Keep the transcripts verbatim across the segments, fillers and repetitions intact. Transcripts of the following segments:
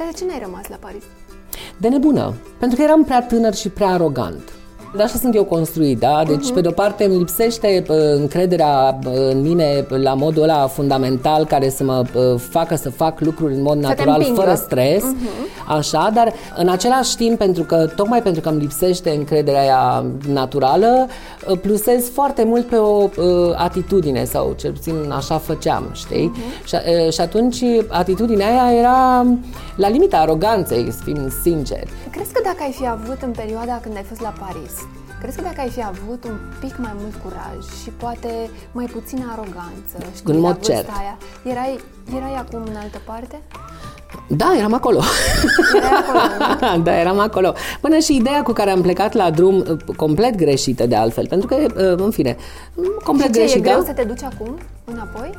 Dar de ce n-ai rămas la Paris? De nebună. Pentru că eram prea tânăr și prea arogant. Dar așa sunt eu construit, da? Deci, uh-huh. pe de-o parte, îmi lipsește uh, încrederea uh, în mine la modul ăla fundamental care să mă uh, facă să fac lucruri în mod să natural, fără stres, uh-huh. așa, dar în același timp, pentru că, tocmai pentru că îmi lipsește încrederea aia naturală, uh, plusez foarte mult pe o uh, atitudine, sau cel puțin așa făceam, știi? Uh-huh. Și, uh, și atunci atitudinea aia era la limita aroganței, fiind sincer. Crezi că dacă ai fi avut în perioada când ai fost la Paris, crezi că dacă ai fi avut un pic mai mult curaj și poate mai puțină aroganță, știi, în mod cert, aia, erai, erai acum în altă parte? Da, eram acolo. Erai acolo. Da, eram acolo. Până și ideea cu care am plecat la drum, complet greșită de altfel, pentru că, în fine, complet și ce, greșită. E greu să te duci acum înapoi?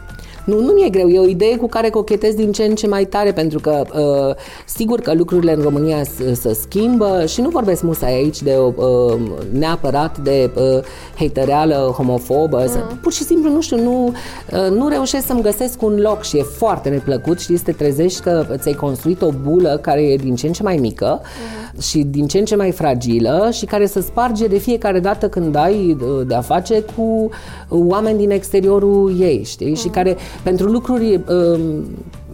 Nu, nu mi-e greu, e o idee cu care cochetez din ce în ce mai tare, pentru că uh, sigur că lucrurile în România se, se schimbă și nu vorbesc musai aici de uh, neapărat de uh, hatereală homofobă, mm. pur și simplu, nu știu, nu, uh, nu reușesc să-mi găsesc un loc și e foarte neplăcut, știi, să te trezești că ți-ai construit o bulă care e din ce în ce mai mică mm. și din ce în ce mai fragilă și care se sparge de fiecare dată când ai de-a face cu oameni din exteriorul ei, știi, mm. și care pentru lucruri um,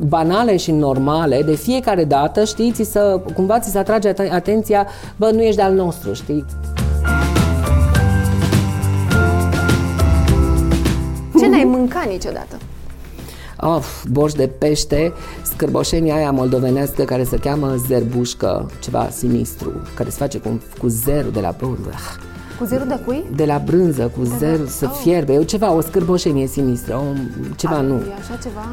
banale și normale, de fiecare dată, știi, ți să, cumva ți se atrage atenția, bă, nu ești de-al nostru, știi? Ce n-ai mâncat niciodată? Of, borș de pește, scârboșenia aia moldovenească care se cheamă zerbușcă, ceva sinistru, care se face cu, cu zerul de la brânză. Cu zerul de cui? De la brânză, cu zerul să oh. fierbe. Eu ceva, o scârboșenie sinistră, o, ceva a, nu. E așa ceva?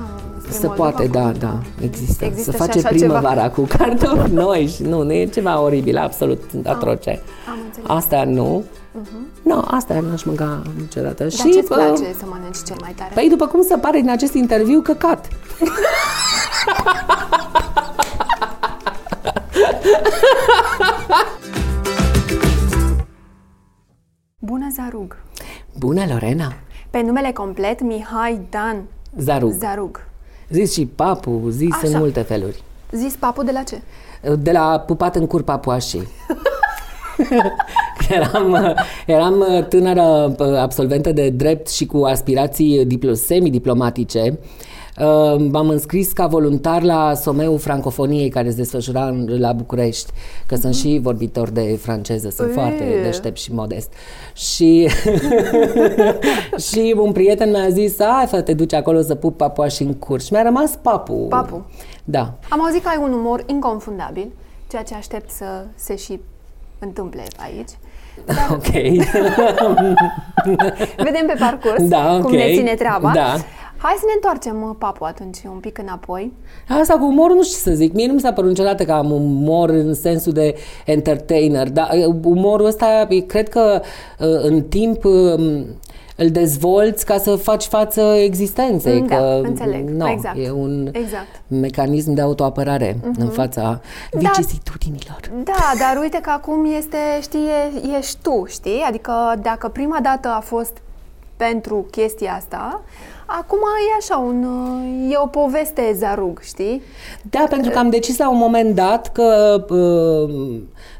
Se poate, da, cu... da, există. Există se face primăvara ceva? Cu cartofi noi și nu, nu e ceva oribil, absolut atroce. Am, am înțeles. Asta nu. Uh-huh. Nu, no, asta n-aș mânca niciodată. Dar și, ce-ți place uh, să mănânci cel mai tare? Păi după cum se pare din acest interviu, căcat. Bună, Zaruk! Bună, Lorena! Pe numele complet, Mihai Dan Zaruk. Zaruk. Zis și papu, zis așa. În multe feluri. Zis papu de la ce? De la pupat în cur papuașii. eram, eram tânără absolventă de drept și cu aspirații diplo- semidiplomatice. M-am înscris ca voluntar la Someul Francofoniei, care se desfășura la București, că mm-hmm. sunt și vorbitor de franceză, sunt Ui. foarte deștept și modest. Și, și un prieten mi-a zis, hai să te duci acolo să pup papua și în curs. Și mi-a rămas papu. Papu. Da. Am auzit că ai un umor inconfundabil, ceea ce aștept să se și întâmple aici. Dar... Ok. Vedem pe parcurs da, okay. cum ne ține treaba. Da. Hai să ne întoarcem, papu, atunci, un pic înapoi. Asta cu umorul, nu știu ce să zic. Mie nu mi s-a părut niciodată că am umor în sensul de entertainer, dar umorul ăsta, cred că în timp îl dezvolți ca să faci față existenței. Da, că, înțeleg, no, exact. E un exact. mecanism de autoapărare uh-huh. în fața vicisitudinilor. Da, dar uite că acum este, știi, ești tu, știi? Adică dacă prima dată a fost pentru chestia asta, acum e așa, un, e o poveste Zaruk, știi? Da, pentru că am decis la un moment dat că uh,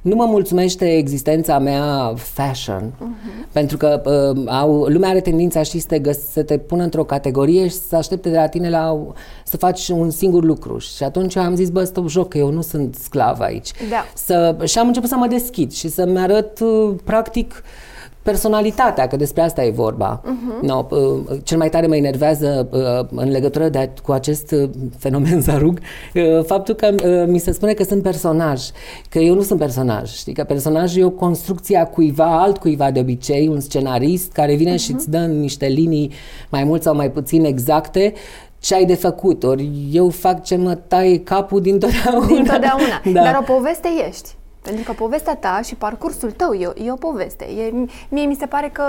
nu mă mulțumește existența mea fashion, uh-huh. pentru că uh, au, lumea are tendința, știi, să te, găs- să te pună într-o categorie și să aștepte de la tine la, să faci un singur lucru. Și atunci am zis, bă, stau joc, că eu nu sunt sclav aici. Da. Să, și am început să mă deschid și să-mi arăt, uh, practic, personalitatea, că despre asta e vorba. Uh-huh. No, cel mai tare mă enervează în legătură de, cu acest fenomen Zaruk faptul că mi se spune că sunt personaj, că eu nu sunt personaj, știi? Că personajul e o construcție a cuiva, altcuiva de obicei, un scenarist care vine uh-huh. și îți dă niște linii mai mult sau mai puțin exacte ce ai de făcut, ori eu fac ce mă taie capul dintotdeauna. Dintotdeauna, da. Dar o poveste ești. Pentru că povestea ta și parcursul tău e, e o poveste. E, mie mi se pare că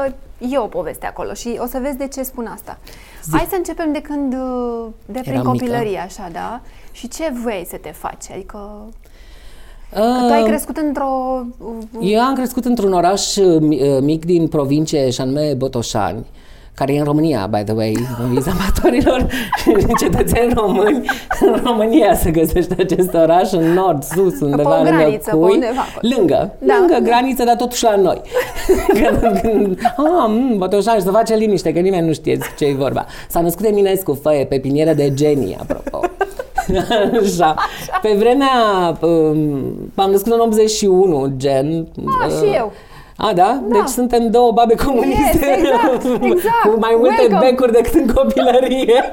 e o poveste acolo și o să vezi de ce spun asta. Zic. Hai să începem de când, de prin copilărie, așa, da? Și ce vrei să te faci? Adică... Că tu ai crescut într-o... Eu am crescut într-un oraș mic din provincie, și anume Botoșani, care e în România, by the way, viza amatorilor cetățeni români, în România se găsește acest oraș, în nord, sus, undeva, lângă graniță, cui, undeva, lângă, da, lângă graniță, dar totuși la noi. Când, când, a, m- poate așa, să face liniște, că nimeni nu știe ce-i vorba. S-a născut Eminescu, făie, pe pinieră de genii, apropo. Așa. Pe vremea, m-am născut în optzeci și unu, gen. A, uh, și eu. A, da? da? Deci suntem două babe comuniste, yes, exact, exact. Cu mai multe Welcome. becuri decât în copilărie.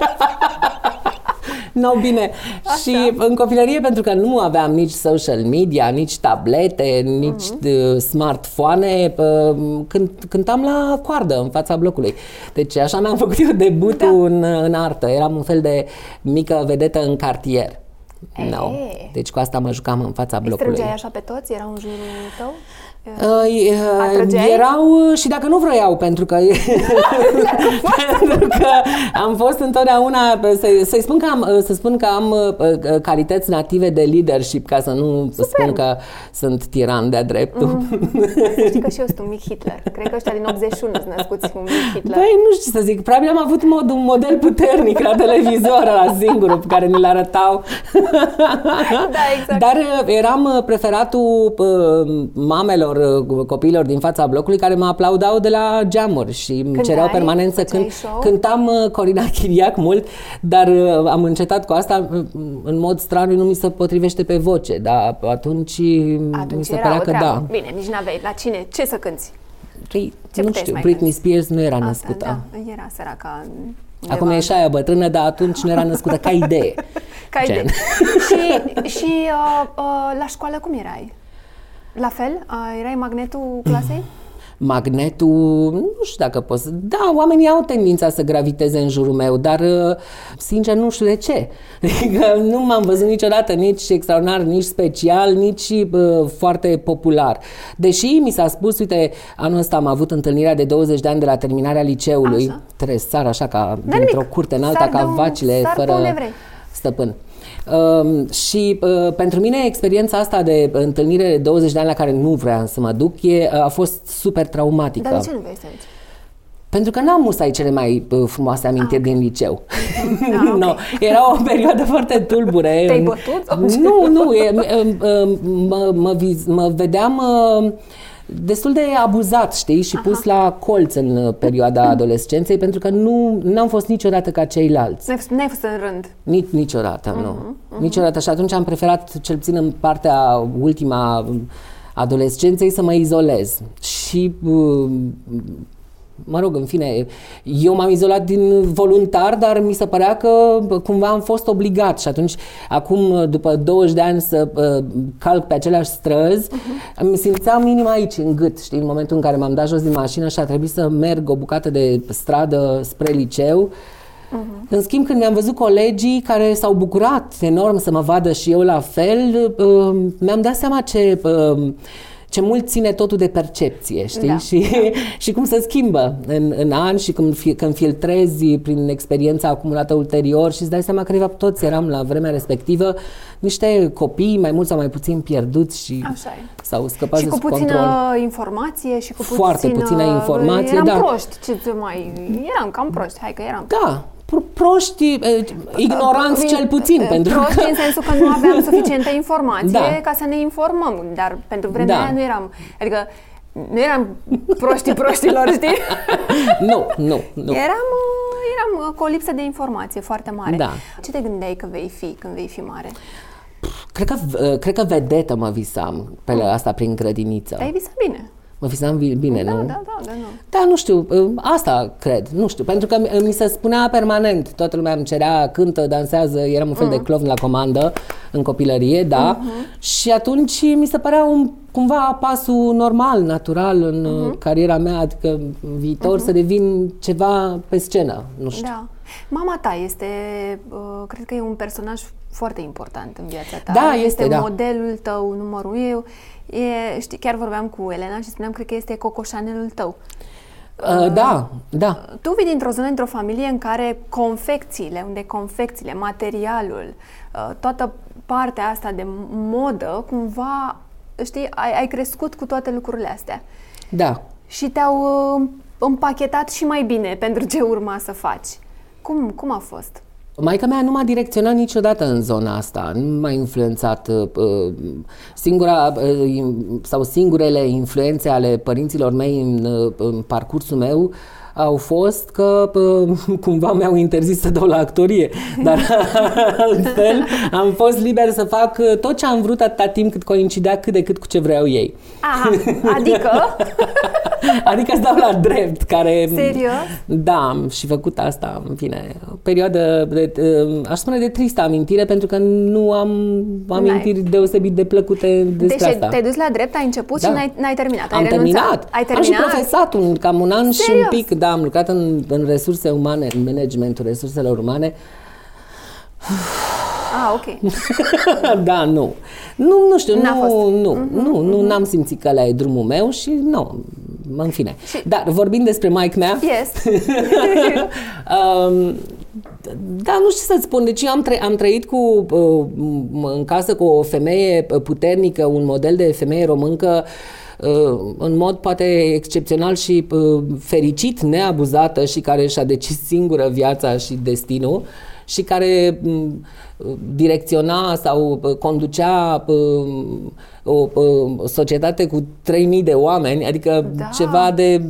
No, bine. Asta. Și în copilărie, pentru că nu aveam nici social media, nici tablete, nici uh-huh. smartphone, când, cântam la coardă în fața blocului. Deci așa mi-am făcut eu debutul da. în, în artă. Eram un fel de mică vedetă în cartier. No. Deci cu asta mă jucam în fața blocului. Îi strângeai așa pe toți? Erau în jurul tău? Uh, uh, erau și dacă nu vroiau, pentru că, pentru că am fost întotdeauna, să-i, să-i spun că am, să spun că am calități native de leadership, ca să nu Super. spun că sunt tiran de-a dreptul. Mm. Să știi că și eu sunt un mic Hitler. Cred că ăștia din optzeci și unu sunt născuți un mic Hitler. Băi, nu știu ce să zic, probabil am avut mod, un model puternic la televizor, la singurul pe care mi-l arătau. Da, exact. Dar eram preferatul mamelor copiilor din fața blocului, care mă aplaudau de la geamuri și Când cereau ai, permanent să cânt. Cântam Corina Chiriac mult, dar am încetat cu asta. În mod straniu nu mi se potrivește pe voce, dar atunci, atunci mi se părea că treabă. da. Bine, nici n-aveai la cine, ce să cânți? Păi, ce nu știu, Britney cânti? Spears nu era născută. Da, era săraca. Acum e și aia bătrână, dar atunci nu era născută, ca idee. Ca idee. Și, și uh, uh, la școală cum erai? La fel? Erai magnetul clasei? Magnetul, nu știu dacă pot să... Da, oamenii au tendința să graviteze în jurul meu, dar, sincer, nu știu de ce. Adică nu m-am văzut niciodată nici extraordinar, nici special, nici uh, foarte popular. Deși mi s-a spus, uite, anul ăsta am avut întâlnirea de douăzeci de ani de la terminarea liceului. Așa. Trebuie să sar așa, ca dintr-o curte în alta, ca vacile, fără stăpân. Uh, și uh, pentru mine experiența asta de întâlnire de douăzeci de ani la care nu vreau să mă duc e, a fost super traumatică. Dar de ce nu vrei să mergi? Pentru că n-am musai cele mai frumoase amintiri ah, din liceu. Da, okay. No, era o perioadă foarte tulbure. Te-ai bătut? Nu, nu. E, mă, mă, mă vedeam... Uh, destul de abuzat, știi, și Aha. pus la colț în perioada adolescenței, pentru că nu am fost niciodată ca ceilalți. N-ai fost în rând. Nic, niciodată, uh-huh, nu. Uh-huh. Niciodată. Și atunci am preferat, cel puțin în partea ultima adolescenței, să mă izolez. Și... Uh, mă rog, în fine, eu m-am izolat din voluntar, dar mi se părea că cumva am fost obligat și atunci, acum, după douăzeci de ani să uh, calc pe aceleași străzi, uh-huh. îmi simțeam inima aici, în gât, știi, în momentul în care m-am dat jos din mașină și a trebuit să merg o bucată de stradă spre liceu. Uh-huh. În schimb, când mi-am văzut colegii care s-au bucurat enorm să mă vadă și eu la fel, uh, mi-am dat seama ce... Uh, ce mult ține totul de percepție, știi? Da, și, da. Și cum se schimbă în, în ani și când, fi, când filtrezi prin experiența acumulată ulterior și îți dai seama că, de fapt, toți eram la vremea respectivă niște copii, mai mult sau mai puțin pierduți și s-au scăpat de sub control. Și cu puțină informație și cu Foarte puțină... Foarte puțină informație, eram da. Eram proști, ce mai... Eram cam proști, hai că eram... Da. Proști, ignoranți cel puțin, pentru că... Proști în sensul că nu aveam suficientă informație da. ca să ne informăm, dar pentru vremea da. aia nu eram... Adică nu eram proștii proștilor, știi? Nu, nu, nu. Eram, eram cu o lipsă de informație foarte mare. Da. Ce te gândeai că vei fi când vei fi mare? Cred că, cred că vedetă mă visam pe mm. asta prin grădiniță. Te-ai visat bine. Mă visam bine, da, nu? Da, da, da, nu. Da, nu știu, asta cred, nu știu, pentru că mi se spunea permanent, toată lumea îmi cerea, cântă, dansează, eram un fel mm-hmm. de clown la comandă în copilărie, da, mm-hmm. și atunci mi se părea un, cumva pasul normal, natural în mm-hmm. cariera mea, adică viitor mm-hmm. să devin ceva pe scenă, nu știu. Da. Mama ta este, cred că e un personaj foarte important în viața ta. Da, este, este da. modelul tău, numărul eu. E, știi, chiar vorbeam cu Elena și spuneam, cred că este Coco Chanelul tău. Uh, da, da. Tu vii dintr-o zonă, într-o familie în care confecțiile, unde confecțiile, materialul, toată partea asta de modă, cumva, știi, ai, ai crescut cu toate lucrurile astea. Da. Și te-au împachetat și mai bine pentru ce urma să faci. Cum, cum a fost? Maica mea nu m-a direcționat niciodată în zona asta, nu m-a influențat. Singura sau singurele influențe ale părinților mei în, în parcursul meu au fost că cumva mi-au interzis să dau la actorie, dar altfel am fost liber să fac tot ce am vrut atâta timp cât coincidea cât de cât cu ce vreau ei. Aha, adică? Adică îți dau la drept, care... Serios? Da, am și făcut asta, în fine, o perioadă, de, aș spune, de tristă amintire, pentru că nu am amintiri deosebit de plăcute despre deci, asta. Deci te-ai dus la drept, ai început da. și n-ai, n-ai terminat, ai am renunțat. Terminat. Ai terminat? Am și profesat un, cam un an. Serios? Și un pic, da, am lucrat în, în resurse umane, în managementul resurselor umane. Ah, ok. Da, nu. Nu, nu știu, N-a nu, fost. nu, mm-hmm, nu, mm-hmm. N-am simțit că ăla e drumul meu și nu, în fine. Și... Dar vorbind despre maică mea, yes. um, da, nu știu să-ți spun, deci eu am, tra- am trăit cu, uh, în casă cu o femeie puternică, un model de femeie româncă, în mod poate excepțional și fericit, neabuzată și care și-a decis singură viața și destinul și care direcționa sau conducea o, o societate cu trei mii de oameni, adică da. ceva de...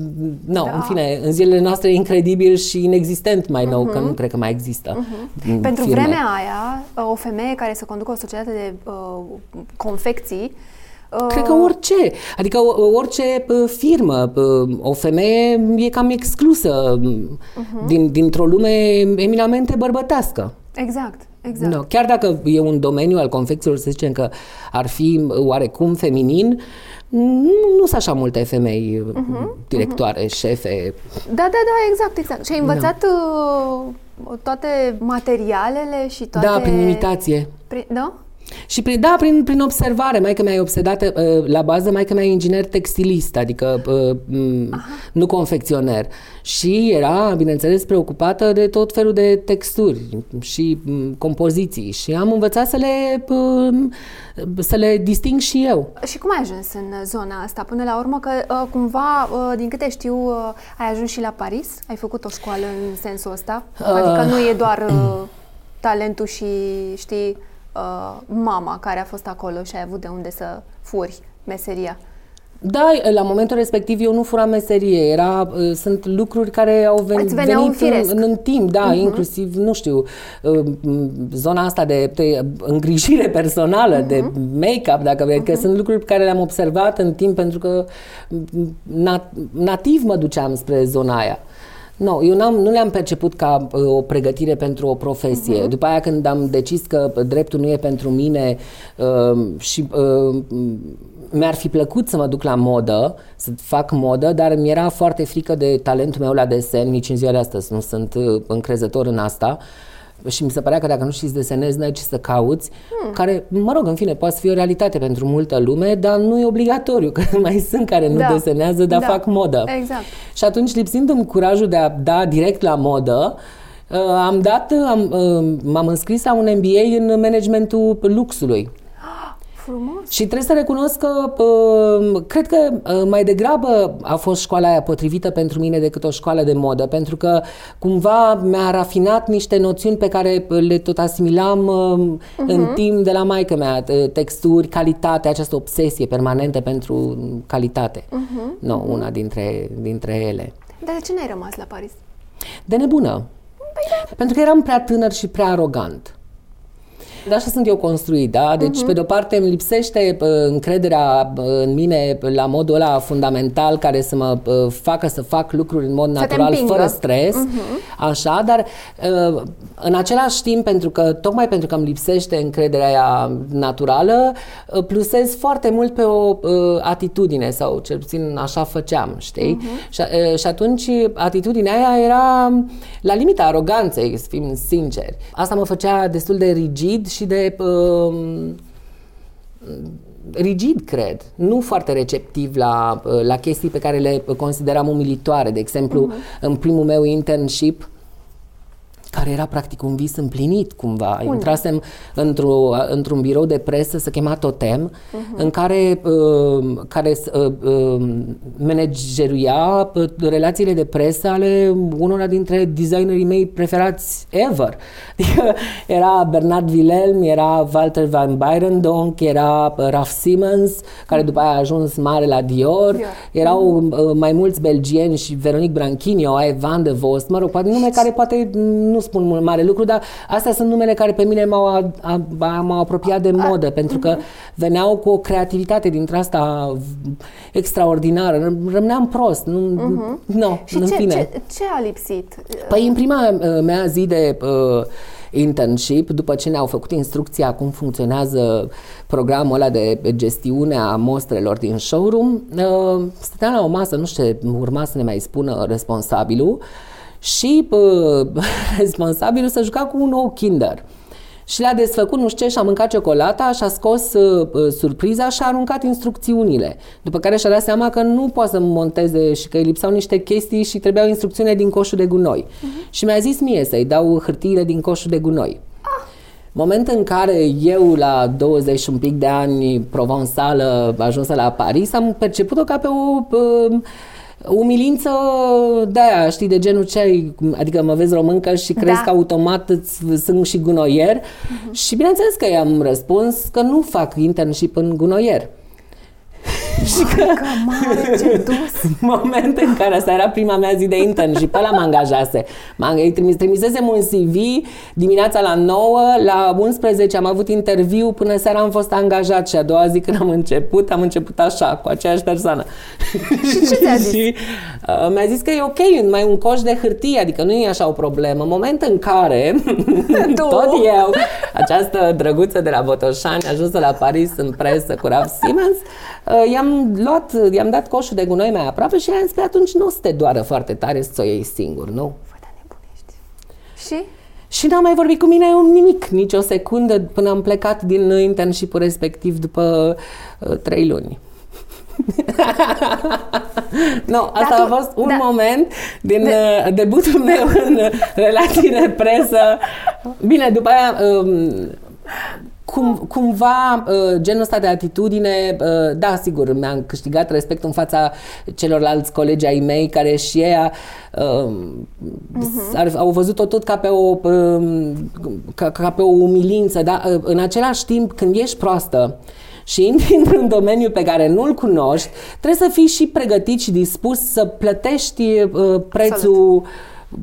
No, da. În fine, în zilele noastre e incredibil și inexistent mai nou, uh-huh. că nu cred că mai există. Uh-huh. Pentru vremea aia, o femeie care să conducă o societate de uh, confecții, cred că orice, adică orice firmă, o femeie e cam exclusă uh-huh. din, dintr-o lume eminamente bărbătească. Exact, exact. No, chiar dacă e un domeniu al confecțiilor, să zicem că ar fi oarecum feminin, nu, nu sunt așa multe femei uh-huh. directoare, uh-huh. șefe. Da, da, da, exact, exact. Și ai învățat no. toate materialele și toate... Da, prin imitație. Prin... Da? Și prin, da, prin, prin observare, maică mea e obsedată, la bază maică mea e inginer textilist, adică Aha. nu confecționer. Și era, bineînțeles, preocupată de tot felul de texturi și compoziții și am învățat să le, să le disting și eu. Și cum ai ajuns în zona asta? Până la urmă că cumva, din câte știu, ai ajuns și la Paris? Ai făcut o școală în sensul ăsta? Adică nu e doar uh. talentul și, știi... mama care a fost acolo și a avut de unde să furi meseria. Da, la momentul respectiv eu nu furam meserie, era, sunt lucruri care au ven, venit în, în timp, da, uh-huh. inclusiv, nu știu, zona asta de, de îngrijire personală, uh-huh. de make-up, dacă vrei, uh-huh. că sunt lucruri pe care le-am observat în timp pentru că nat- nativ mă duceam spre zona aia. No, eu n-am, nu le-am perceput ca uh, o pregătire pentru o profesie. Uh-huh. După aia când am decis că dreptul nu e pentru mine uh, și uh, mi-ar fi plăcut să mă duc la modă, să fac modă, dar mi-era foarte frică de talentul meu la desen, nici în ziua de astăzi nu sunt uh, încrezător în asta. Și mi se părea că dacă nu știi să desenezi, n-ai ce să cauți, hmm. care, mă rog, în fine, poate să fie o realitate pentru multă lume, dar nu e obligatoriu, că mai sunt care nu da. desenează, dar da. fac modă. Exact. Și atunci, lipsindu-mi curajul de a da direct la modă, am dat, am, m-am înscris la un M B A în managementul luxului. Frumos. Și trebuie să recunosc că uh, cred că uh, mai degrabă a fost școala aia potrivită pentru mine decât o școală de modă, pentru că cumva mi-a rafinat niște noțiuni pe care le tot asimilam uh, uh-huh. în timp de la maică mea, texturi, calitate, această obsesie permanentă pentru calitate, uh-huh. no, una dintre, dintre ele. Dar de ce n-ai rămas la Paris? De nebună, păi da. pentru că eram prea tânăr și prea arogant. Da, așa sunt eu construit, da? Deci, uh-huh. pe de-o parte, îmi lipsește uh, încrederea în mine la modul ăla fundamental care să mă uh, facă să fac lucruri în mod natural, fără stres, uh-huh. așa, dar uh, în același timp, pentru că, tocmai pentru că îmi lipsește încrederea aia naturală, uh, plusez foarte mult pe o uh, atitudine, sau cel puțin așa făceam, știi? Uh-huh. Și, uh, și atunci atitudinea aia era la limita aroganței, să fim sinceri. Asta mă făcea destul de rigid și de uh, rigid, cred, nu foarte receptiv la, uh, la chestii pe care le consideram umilitoare. De exemplu, uh-huh. în primul meu internship care era practic un vis împlinit cumva. Bun. Intrasem într-o, într-un birou de presă, se chema Totem, uh-huh. în care, uh, care uh, uh, manageria relațiile de presă ale unora dintre designerii mei preferați ever. Era Bernhard Willhelm, era Walter van Beierendonck, era Raf Simons, care după aia a ajuns mare la Dior, Dior. erau uh, mai mulți belgieni și Veronique Branquinho, ai Vandevorst, mă rog, poate nume care poate nu spun mult mare lucru, dar astea sunt numele care pe mine m-au, a, a, m-au apropiat de modă, a, pentru că veneau cu o creativitate dintre asta extraordinară. Rămâneam prost. Nu, uh-huh. no, și în ce, fine. Ce, ce a lipsit? Păi în prima mea zi de uh, internship, după ce ne-au făcut instrucția cum funcționează programul ăla de gestiune a mostrelor din showroom, uh, stăteam la o masă, nu știu ce urma să ne mai spună responsabilul, și pă, responsabilul să juca cu un ou Kinder. Și le-a desfăcut, nu știu ce, și-a mâncat ciocolata și-a scos uh, surpriza și-a aruncat instrucțiunile. După care și-a dat seama că nu poate să monteze și că îi lipsau niște chestii și trebuiau instrucțiune din coșul de gunoi. Uh-huh. Și mi-a zis mie să-i dau hârtiile din coșul de gunoi. Ah. Moment în care eu, la douăzeci un pic de ani, provençală, ajunsă la Paris, am perceput-o ca pe o... Uh, umilință de-aia, știi, de genul ce ai, adică mă vezi româncă și crezi da. Că automat îți sunt și gunoier. Uh-huh. Și bineînțeles că i-am răspuns că nu fac internship în gunoier. Și că mare, ce dus! Moment în care asta era prima mea zi de internship, ăla mă angajase. M-am trimis, trimisesem un C V dimineața la nouă, la unsprezece am avut interviu, până seara am fost angajat și a doua zi când am început, am început așa, cu aceeași persoană. Și ce ți-a zis? Și, uh, mi-a zis că e ok, mai un coș de hârtie, adică nu e așa o problemă. Moment în care tot eu, această drăguță de la Botoșani, ajunsă la Paris în presă cu Raf Simons, uh, i-am luat, i-am dat coșul de gunoi mai aproape și i-am zis, atunci nu o să te doară foarte tare să o iei singur, nu? Vă, da, nebunești. Și? Și n-am mai vorbit cu mine nimic, nici o secundă, până am plecat din internship-ul respectiv după uh, trei luni. No, asta da, a fost un da. moment din de... uh, debutul meu în relațiile presă. Bine, după aia... Um, Cum, cumva genul ăsta de atitudine, da, sigur, mi-am câștigat respectul în fața celorlalți colegi ai mei care și ea uh-huh. au văzut-o tot ca pe o, ca, ca pe o umilință, dar în același timp, când ești proastă și intri într-un domeniu pe care nu-l cunoști, trebuie să fii și pregătit și dispus să plătești prețul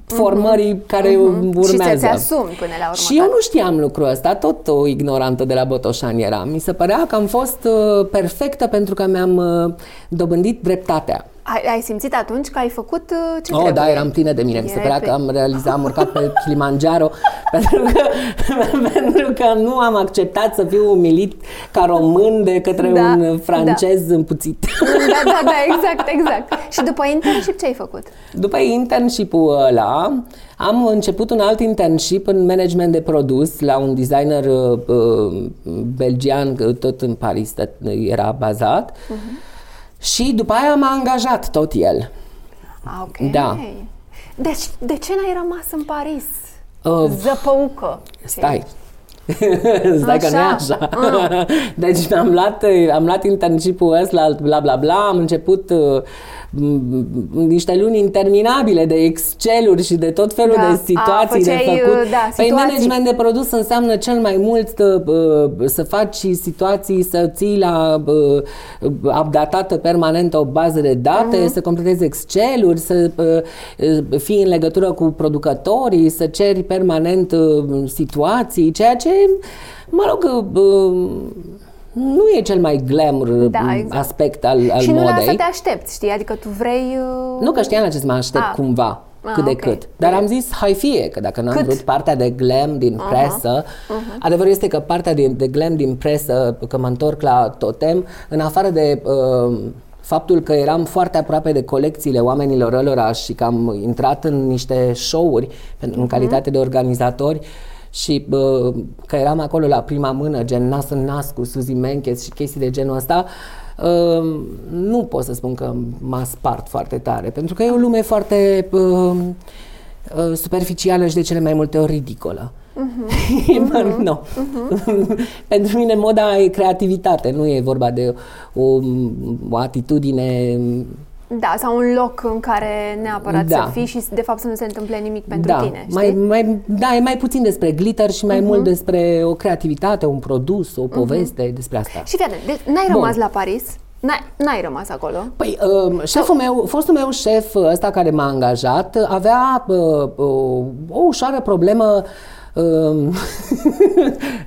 formării mm-hmm. care mm-hmm. urmează. Și să-ți asumi până la urmă. Și eu nu știam lucrul ăsta, tot o ignorantă de la Botoșani era. Mi se părea că am fost uh, perfectă pentru că mi-am uh, dobândit dreptatea. Ai, ai simțit atunci că ai făcut uh, ce oh, trebuie? Da, eram plină de mine. Mi se părea pe... că am realizat, am urcat pe Kilimanjaro pentru, că, pentru că nu am acceptat să fiu umilit ca român de către da, un francez da. împuțit. Da, da, da, exact, exact. Și după internship ce ai făcut? După internship-ul ăla am început un alt internship în management de produs la un designer uh, belgian, tot în Paris era bazat. Uh-huh. Și după aia m-a angajat tot el. Ok. Da. Deci, de ce n-ai rămas în Paris? Uh, Zăpăucă. Stai. Stai așa. Că nu e așa. Uh. Deci am luat, am luat internship-ul ăsta, bla bla bla, am început uh, niște luni interminabile de Excel-uri și de tot felul da. de situații de făcut. Da, păi management de produs înseamnă cel mai mult că, uh, să faci situații, să ții la uh, updatată permanent o bază de date, uh-huh. să completezi Excel-uri, să uh, fii în legătură cu producătorii, să ceri permanent uh, situații, ceea ce, mă rog... Uh, nu e cel mai glamour da, exact. aspect al, al modei. Și nu la asta te aștepți, știi? Adică tu vrei... Uh... Nu, că știam la ce să mă aștept ah. cumva, ah, cât de okay. cât. Dar am zis, hai fie, că dacă n-am cât? vrut partea de glam din uh-huh. presă, uh-huh. adevărul este că partea de, de glam din presă, că mă întorc la Totem, în afară de... Uh, faptul că eram foarte aproape de colecțiile oamenilor ălora și că am intrat în niște show-uri uh-huh. în calitate de organizatori, și bă, că eram acolo la prima mână, gen nas în nas cu Suzy Menkes și chestii de genul ăsta, uh, nu pot să spun că m-a spart foarte tare, pentru că e o lume foarte uh, uh, superficială și de cele mai multe ori ridicolă. Uh-huh. Dar, no. Uh-huh. Pentru mine moda e creativitate, nu e vorba de o, o atitudine... Da, sau un loc în care neapărat da. să fii și de fapt să nu se întâmple nimic pentru da. tine, mai, mai, da, e mai puțin despre glitter și mai uh-huh. mult despre o creativitate, un produs, o poveste, uh-huh. despre asta. Și fiate, deci n-ai Bun. rămas la Paris? N-ai, n-ai rămas acolo? Păi, uh, șeful meu, fostul meu șef, ăsta care m-a angajat, avea uh, uh, o ușoară problemă uh,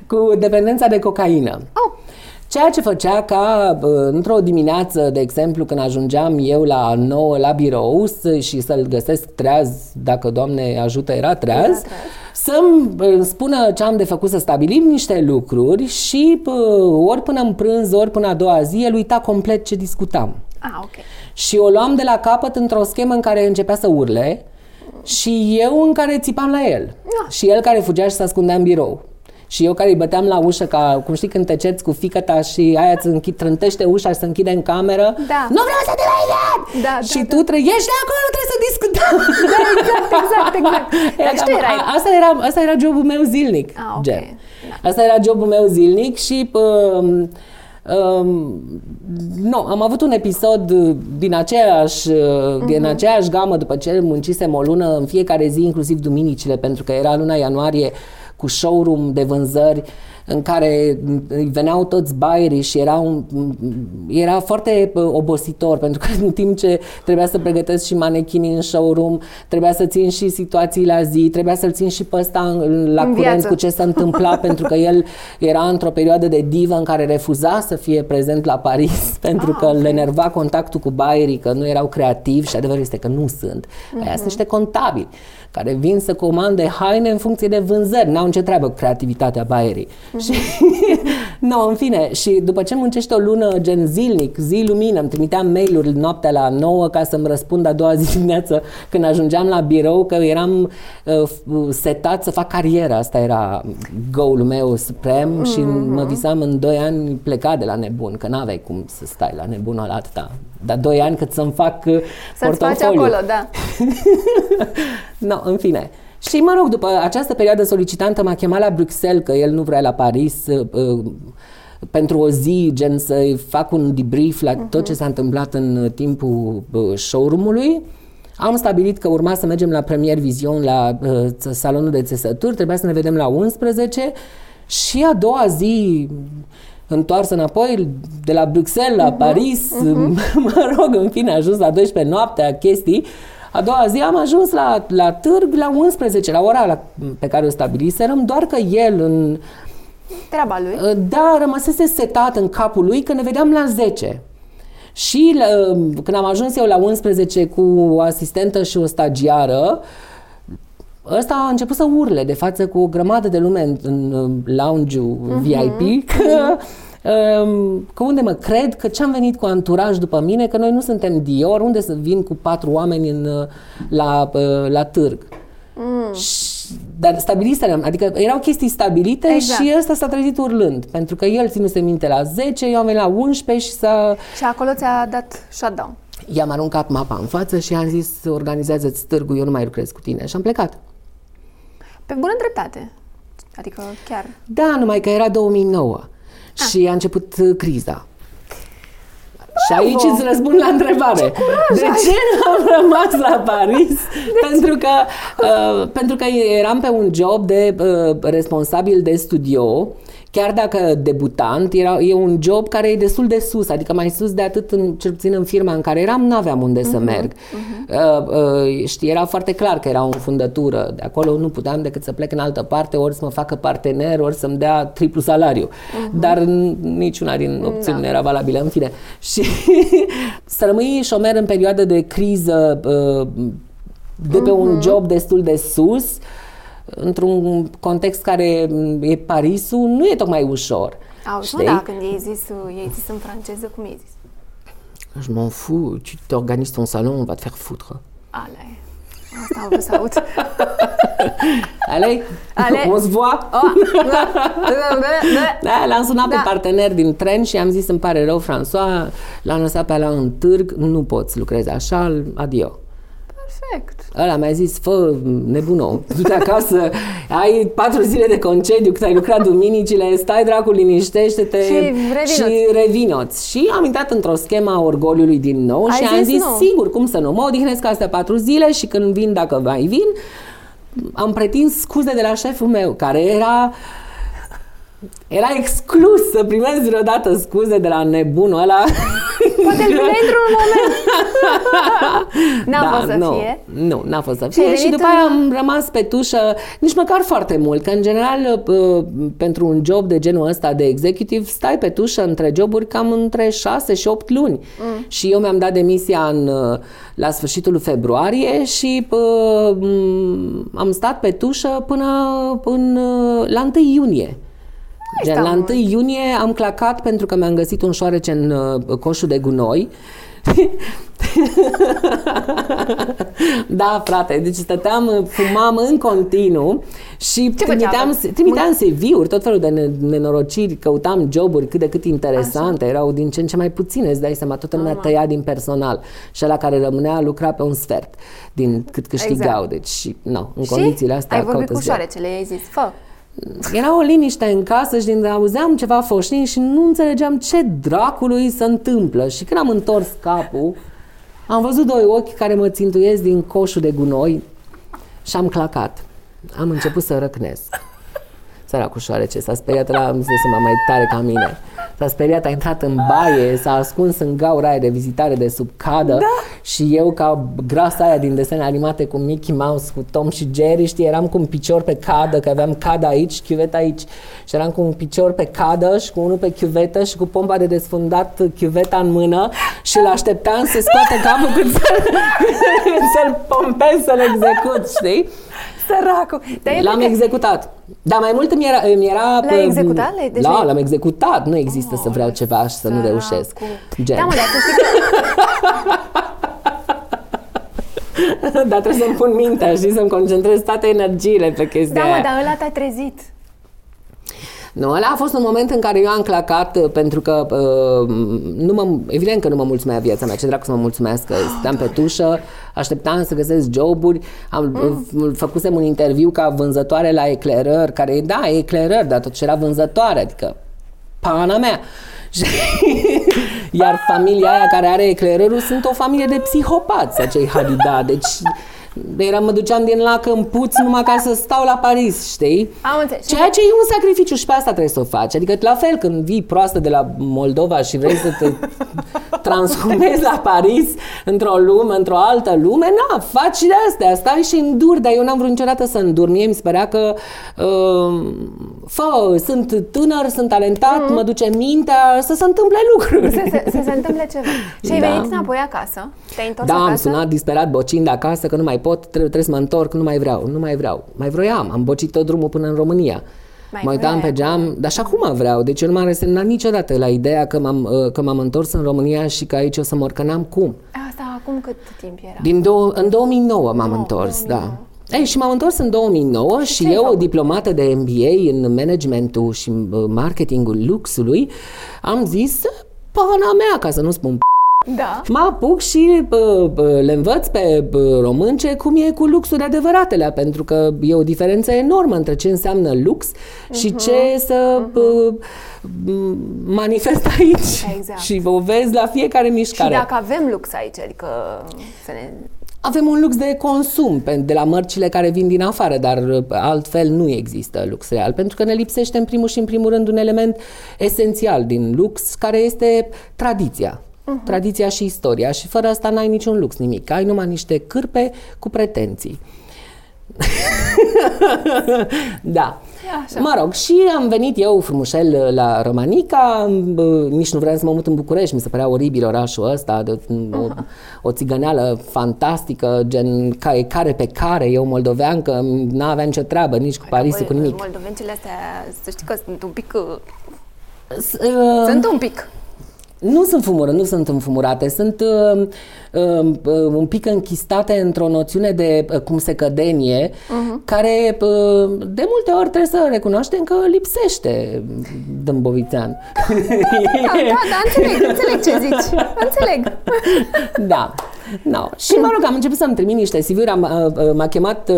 cu dependența de cocaină. Oh. Ceea ce făcea ca într-o dimineață, de exemplu, când ajungeam eu la nouă la birou și să-l găsesc treaz, dacă Doamne ajută, era treaz, era treaz. Să-mi spună ce am de făcut, să stabilim niște lucruri și ori până în prânz, ori până a doua zi, el uita complet ce discutam. Ah, okay. Și o luam de la capăt într-o schemă în care începea să urle și eu în care țipam la el. Ah. Și el care fugea și se ascundea în birou. Și eu care îi băteam la ușă, ca, cum știi când te cerți cu fiica-ta și aia îți închid, trântește ușa și se închide în cameră. Da. Nu vreau să te mai văd! Da, și da, tu da. Tre- ești de acolo, trebuie să discutăm! Da, exact, exact, exact. Dar tu erai... Asta era, asta era jobul meu zilnic. Ah, okay. Gen. Da. Asta era jobul meu zilnic și... Uh, Um, no, am avut un episod din aceeași, uh-huh. din aceeași gamă, după ce muncisem o lună în fiecare zi, inclusiv duminicile, pentru că era luna ianuarie cu showroom de vânzări în care veneau toți baierii și era, un, era foarte obositor, pentru că în timp ce trebuia să pregătesc și manechinii în showroom, trebuia să țin și situații la zi, trebuia să-l țin și pe ăsta la în curent viață. Cu ce se întâmpla, pentru că el era într-o perioadă de divă în care refuza să fie prezent la Paris, pentru ah, că okay. le enerva contactul cu baierii, că nu erau creativi și adevărul este că nu sunt. Aia mm-hmm. sunt niște contabili care vin să comande haine în funcție de vânzări, n-au ce treabă creativitatea baierii. Și, no, în fine, și după ce muncești o lună gen zilnic, zi lumină, îmi trimiteam mail-uri noaptea la nouă ca să-mi răspund a doua zi dimineață când ajungeam la birou, că eram uh, setat să fac carieră. Asta era goal-ul meu suprem și mm-hmm. mă visam în doi ani pleca de la nebun, că n-aveai cum să stai la nebunul ăla atâta. Dar doi ani cât să-mi fac uh, portofoliu. Să-ți faci acolo, da. No, în fine. Și mă rog, după această perioadă solicitantă m-a chemat la Bruxelles, că el nu vrea la Paris uh, pentru o zi, gen să-i fac un debrief la uh-huh. tot ce s-a întâmplat în timpul uh, showroom-ului. Am stabilit că urma să mergem la Premier Vision, la uh, salonul de țesături, trebuia să ne vedem la unsprezece și a doua zi... întoarsă înapoi de la Bruxelles la uh-huh, Paris, uh-huh. mă rog, în fine, a ajuns la douăsprezece noaptea, chestii. A doua zi am ajuns la, la târg la unsprezece, la ora la, pe care o stabiliserăm, doar că el în... treaba lui. Da, rămăsese setat în capul lui că ne vedeam la zece. Și la, când am ajuns eu la unsprezece cu o asistentă și o stagiară, ăsta a început să urle de față cu o grămadă de lume în, în lounge-ul uh-huh. V I P că, că unde mă cred, că ce-am venit cu anturaj după mine, că noi nu suntem Dior, unde să vin cu patru oameni în, la, la târg. Mm. Și, dar stabiliserăm, adică erau chestii stabilite exact. Și ăsta s-a trezit urlând, pentru că el ținuse minte la zece, eu am venit la unsprezece și s-a... Și acolo ți-a dat shutdown. I-am aruncat mapa în față și i-am zis, organizează-ți târgul, eu nu mai lucrez cu tine și am plecat. Pe bună dreptate, adică chiar... Da, numai că era două mii nouă ah. și a început criza. Bravo! Și aici îți răspund la întrebare. Ce curaj, de ce n-am rămas la Paris? Pentru că, uh, pentru că eram pe un job de uh, responsabil de studio, chiar dacă debutant, era, e un job care e destul de sus, adică mai sus de atât, în, cel puțin în firma în care eram, n-aveam unde uh-huh, să merg. Uh-huh. Uh, uh, știi, era foarte clar că era o fundătură, de acolo nu puteam decât să plec în altă parte, ori să mă facă partener, ori să-mi dea triplu salariu. Uh-huh. Dar niciuna din opțiuni nu da. era valabilă, în fine. Și să rămâi șomer în perioadă de criză, uh, de pe uh-huh. un job destul de sus, într-un context care e Parisul, nu e tocmai ușor. Auzi, nu, da, când i-ai zis, i-ai zis în franceză, cum i-ai zis? Je m'en fous, tu t'organises ton salon, on va te faire foutre. Ale, asta au vrut să aud. Ale, on se voit. Da, l-am sunat da. pe partener din tren și am zis, îmi pare rău, François, l-am lăsat pe ala în târg, nu poți lucrezi așa, adio. Perfect. Ăla mi-a zis, fă nebună, du-te acasă, ai patru zile de concediu, cât ai lucrat duminicile, stai dracu, liniștește-te și revinoți. revinoți. Și am intrat într-o schemă a orgoliului din nou. Ai și zis am zis, nu. sigur, cum să nu, mă odihnesc astea patru zile și când vin, dacă mai vin, am pretins scuze de la șeful meu, care era... Era exclus să primesc vreodată scuze de la nebunul ăla. Poate îl primeai într-un moment. N-a da, fost să nu, fie. Nu, n-a fost să fie. Și după aia am rămas pe tușă, nici măcar foarte mult, că în general pentru un job de genul ăsta de executive stai pe tușă între joburi cam între șase și opt luni. Mm. Și eu mi-am dat demisia în, la sfârșitul februarie și pă, am stat pe tușă până în, la întâi iunie. Gen, la întâi iunie am clacat pentru că mi-am găsit un șoarece în uh, coșul de gunoi. Da, frate, deci stăteam, fumam în continuu și Ce trimiteam, trimiteam C V-uri, tot felul de nenorociri, căutam joburi cât de cât interesante, așa. Erau din ce în ce mai puține, îți dai seama, toată lumea tăia din personal și ăla care rămânea lucra pe un sfert din cât câștigau, exact. Deci, nu, în condițiile astea... Și ai vorbit cu șoarecele, i-ai zis, fă! Era o liniște în casă și auzeam ceva foșnic și nu înțelegeam ce dracului se întâmplă. Și când am întors capul, am văzut doi ochi care mă țintuiesc din coșul de gunoi și am clacat. Am început să răcnesc. Săracul șoarece s-a speriat, ăla am zis mai, mai tare ca mine. S-a speriat, a intrat în baie, s-a ascuns în gaura aia de vizitare de sub cadă, da. Și eu ca grasa aia din desene animate cu Mickey Mouse, cu Tom și Jerry, știi, eram cu un picior pe cadă, că aveam cadă aici, chiuvetă aici. Și eram cu un picior pe cadă și cu unul pe chiuvetă și cu pompa de desfundat chiuveta în mână și îl așteptam să scoată capul cât să-l, să-l pompez, să-l execut, știi? Săracul. L-am că... executat. Dar mai mult mi era... Mi era l-ai pe... executat? L-ai deci... La, l-am executat. Nu există oh, să vreau ceva și să săracu. Nu reușesc. Gen. Da, mă, dar dar trebuie să-mi pun mintea, știi, să-mi concentrez toate energiile pe chestia Da, mă, aia. Dar ăla te-a trezit. Nu, ăla a fost un moment în care eu am clacat pentru că uh, nu mă, evident că nu mă mulțumea viața mea, ce dracu să mă mulțumească, stăteam pe tușă, așteptam să găsesc joburi, am mm. făcusem un interviu ca vânzătoare la eclerări, care da, e eclerări, dar tot ce era vânzătoare, adică pana mea. Iar familia aia care are eclerărul sunt o familie de psihopați, acei Hadida, deci... De era mă duceam din lac în puț numai ca să stau la Paris, știi? Am înțeles. Ceea ce e un sacrificiu și pe asta trebuie să o faci. Adică la fel când vii proastă de la Moldova și vrei să te transformezi la Paris într-o lume, într-o altă lume, na, faci și de astea, stai și enduri, dar eu n-am vrut niciodată să endur. Mie mi se părea că uh, fă, sunt tânăr, sunt talentat, mm-hmm. mă duce mintea, să se întâmple lucruri. Să se, să se întâmple ceva. Și da. Ai venit înapoi acasă? Te-ai întors da, acasă? Da, am sunat disperat bocind acasă că nu mai pot, trebuie, trebuie să mă întorc, nu mai vreau, nu mai vreau. Mai vroiam, am bocit tot drumul până în România. Mai mă uitam pe geam, dar și acum vreau. Deci eu nu m-am resemnat niciodată la ideea că m-am, că m-am întors în România și că aici o să mă orcănam cum. Asta acum cât timp era? Din dou- în două mii nouă m-am no, întors, două mii nouă. Da. Ei, și m-am întors în două mii nouă și, și eu, diplomată de M B A în managementul și marketingul luxului, am zis, pana mea, ca să nu spun da. Mă apuc și bă, bă, le învăț pe bă, românce cum e cu luxurile adevăratele, pentru că e o diferență enormă între ce înseamnă lux uh-huh. și ce să uh-huh. bă, manifest aici. Exact. Și o vezi la fiecare mișcare. Și dacă avem lux aici, adică să ne... Avem un lux de consum de la mărcile care vin din afară, dar altfel nu există lux real, pentru că ne lipsește în primul și în primul rând un element esențial din lux, care este tradiția. Uhum. Tradiția și istoria și fără asta n-ai niciun lux, nimic. Ai numai niște cârpe cu pretenții. Da. Așa. Mă rog, și am venit eu frumușel la Romanica, nici nu vreau să mă mut în București, mi se părea oribil orașul ăsta, de, o, o țigăneală fantastică, gen care, care pe care, eu moldoveancă, n-aveam nicio treabă nici cu Parisul, cu nimic. Moldovencile astea, să știi că sunt un pic... Sunt un pic... Nu sunt fumură, nu sunt înfumurate, sunt uh, uh, un pic închistate într-o noțiune de uh, cum se cădenie, uh-huh. care uh, de multe ori trebuie să recunoaștem că lipsește dâmbovițean. Da, da, da, da, înțeleg, înțeleg ce zici, înțeleg. Da. No. Și mă rog, am început să-mi trimit niște C V-uri, am, m-a chemat,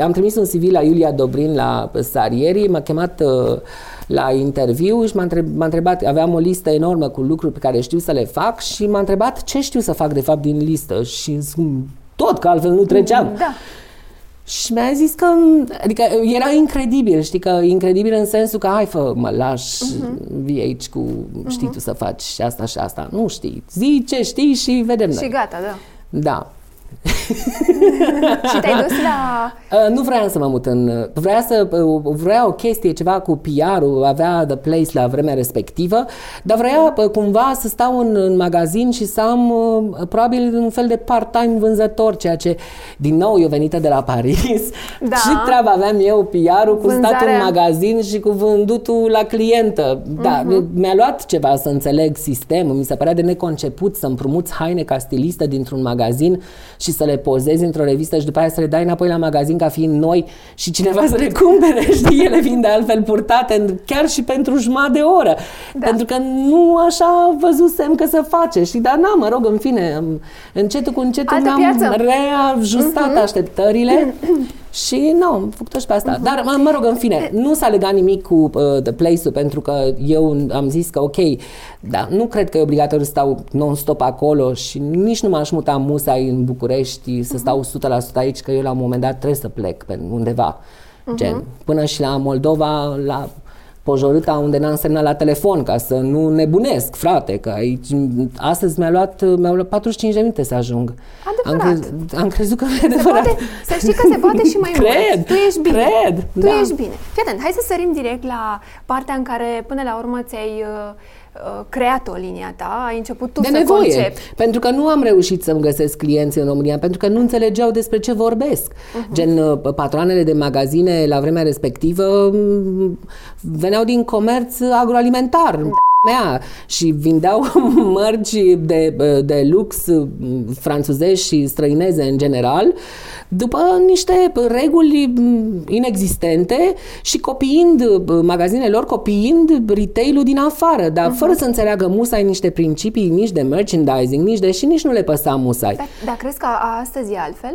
am trimis un C V la Iulia Dobrin la Sarieri, m-a chemat la interviu și m-a întrebat, m-a întrebat, aveam o listă enormă cu lucruri pe care știu să le fac și m-a întrebat ce știu să fac de fapt din listă și tot, că altfel nu treceam. Da. Și mi-a zis că, adică era incredibil, știi, că incredibil în sensul că hai fă, mă lași, uh-huh. vii aici cu, știi uh-huh. tu să faci și asta și asta, nu știi, zi ce știi și vedem noi. Și gata, da. Da. Și te-ai dus la... Uh, nu vreau să mă mut în... Vrea, să, uh, vrea o chestie, ceva cu P R-ul, avea The Place la vremea respectivă, dar vrea uh, cumva să stau în, în magazin și să am uh, probabil un fel de part-time vânzător, ceea ce, din nou, eu venită de la Paris, da. Și treaba aveam eu P R-ul cu statul în magazin și cu vândutul la clientă. Da, uh-huh. Mi-a luat ceva să înțeleg sistemul, mi se părea de neconceput să împrumuți haine ca stilistă dintr-un magazin și să le pozezi într-o revistă și după aia să le dai înapoi la magazin ca fiind noi și cineva să le cumpere, știi, ele vin de altfel purtate chiar și pentru jumătate de oră. Da. Pentru că nu așa văzusem că se face, știi, dar na, mă rog, în fine, încetul cu încetul mi-am reajustat uh-huh. așteptările și nu, am făcut-o și pe asta. Uh-huh. Dar, mă, mă rog, în fine, nu s-a legat nimic cu uh, The Place-ul pentru că eu am zis că ok, da, nu cred că e obligatoriu să stau non-stop acolo și nici nu m-aș muta musai în București să stau o sută la sută aici, că eu la un moment dat trebuie să plec pe undeva. Uh-huh. Gen, până și la Moldova, la Pojorâta, unde n-am semnat la telefon ca să nu nebunesc, frate, că aici astăzi mi-a luat, mi-a luat patruzeci și cinci de minute să ajung. Adevărat. Am, crez, am crezut că e adevărat. Poate, să știi că se poate și mai cred, mult. Tu ești bine. Cred, tu da. ești bine. Fii atent, hai să sărim direct la partea în care până la urmă ți-ai uh, creat o linia ta, ai început tu de să nevoie, concepi. Pentru că nu am reușit să-mi găsesc clienți în România, pentru că nu înțelegeau despre ce vorbesc. Uh-huh. Gen, patronele de magazine la vremea respectivă veneau din comerț agroalimentar da. mea și vindeau mărci de, de lux franțuzești și străineze în general, după niște reguli inexistente și copiind magazinelor, copiind retail-ul din afară, dar uh-huh. fără să înțeleagă musai niște principii, nici de merchandising, nici de și nici nu le păsa musai. Dar, dar crezi că astăzi e altfel?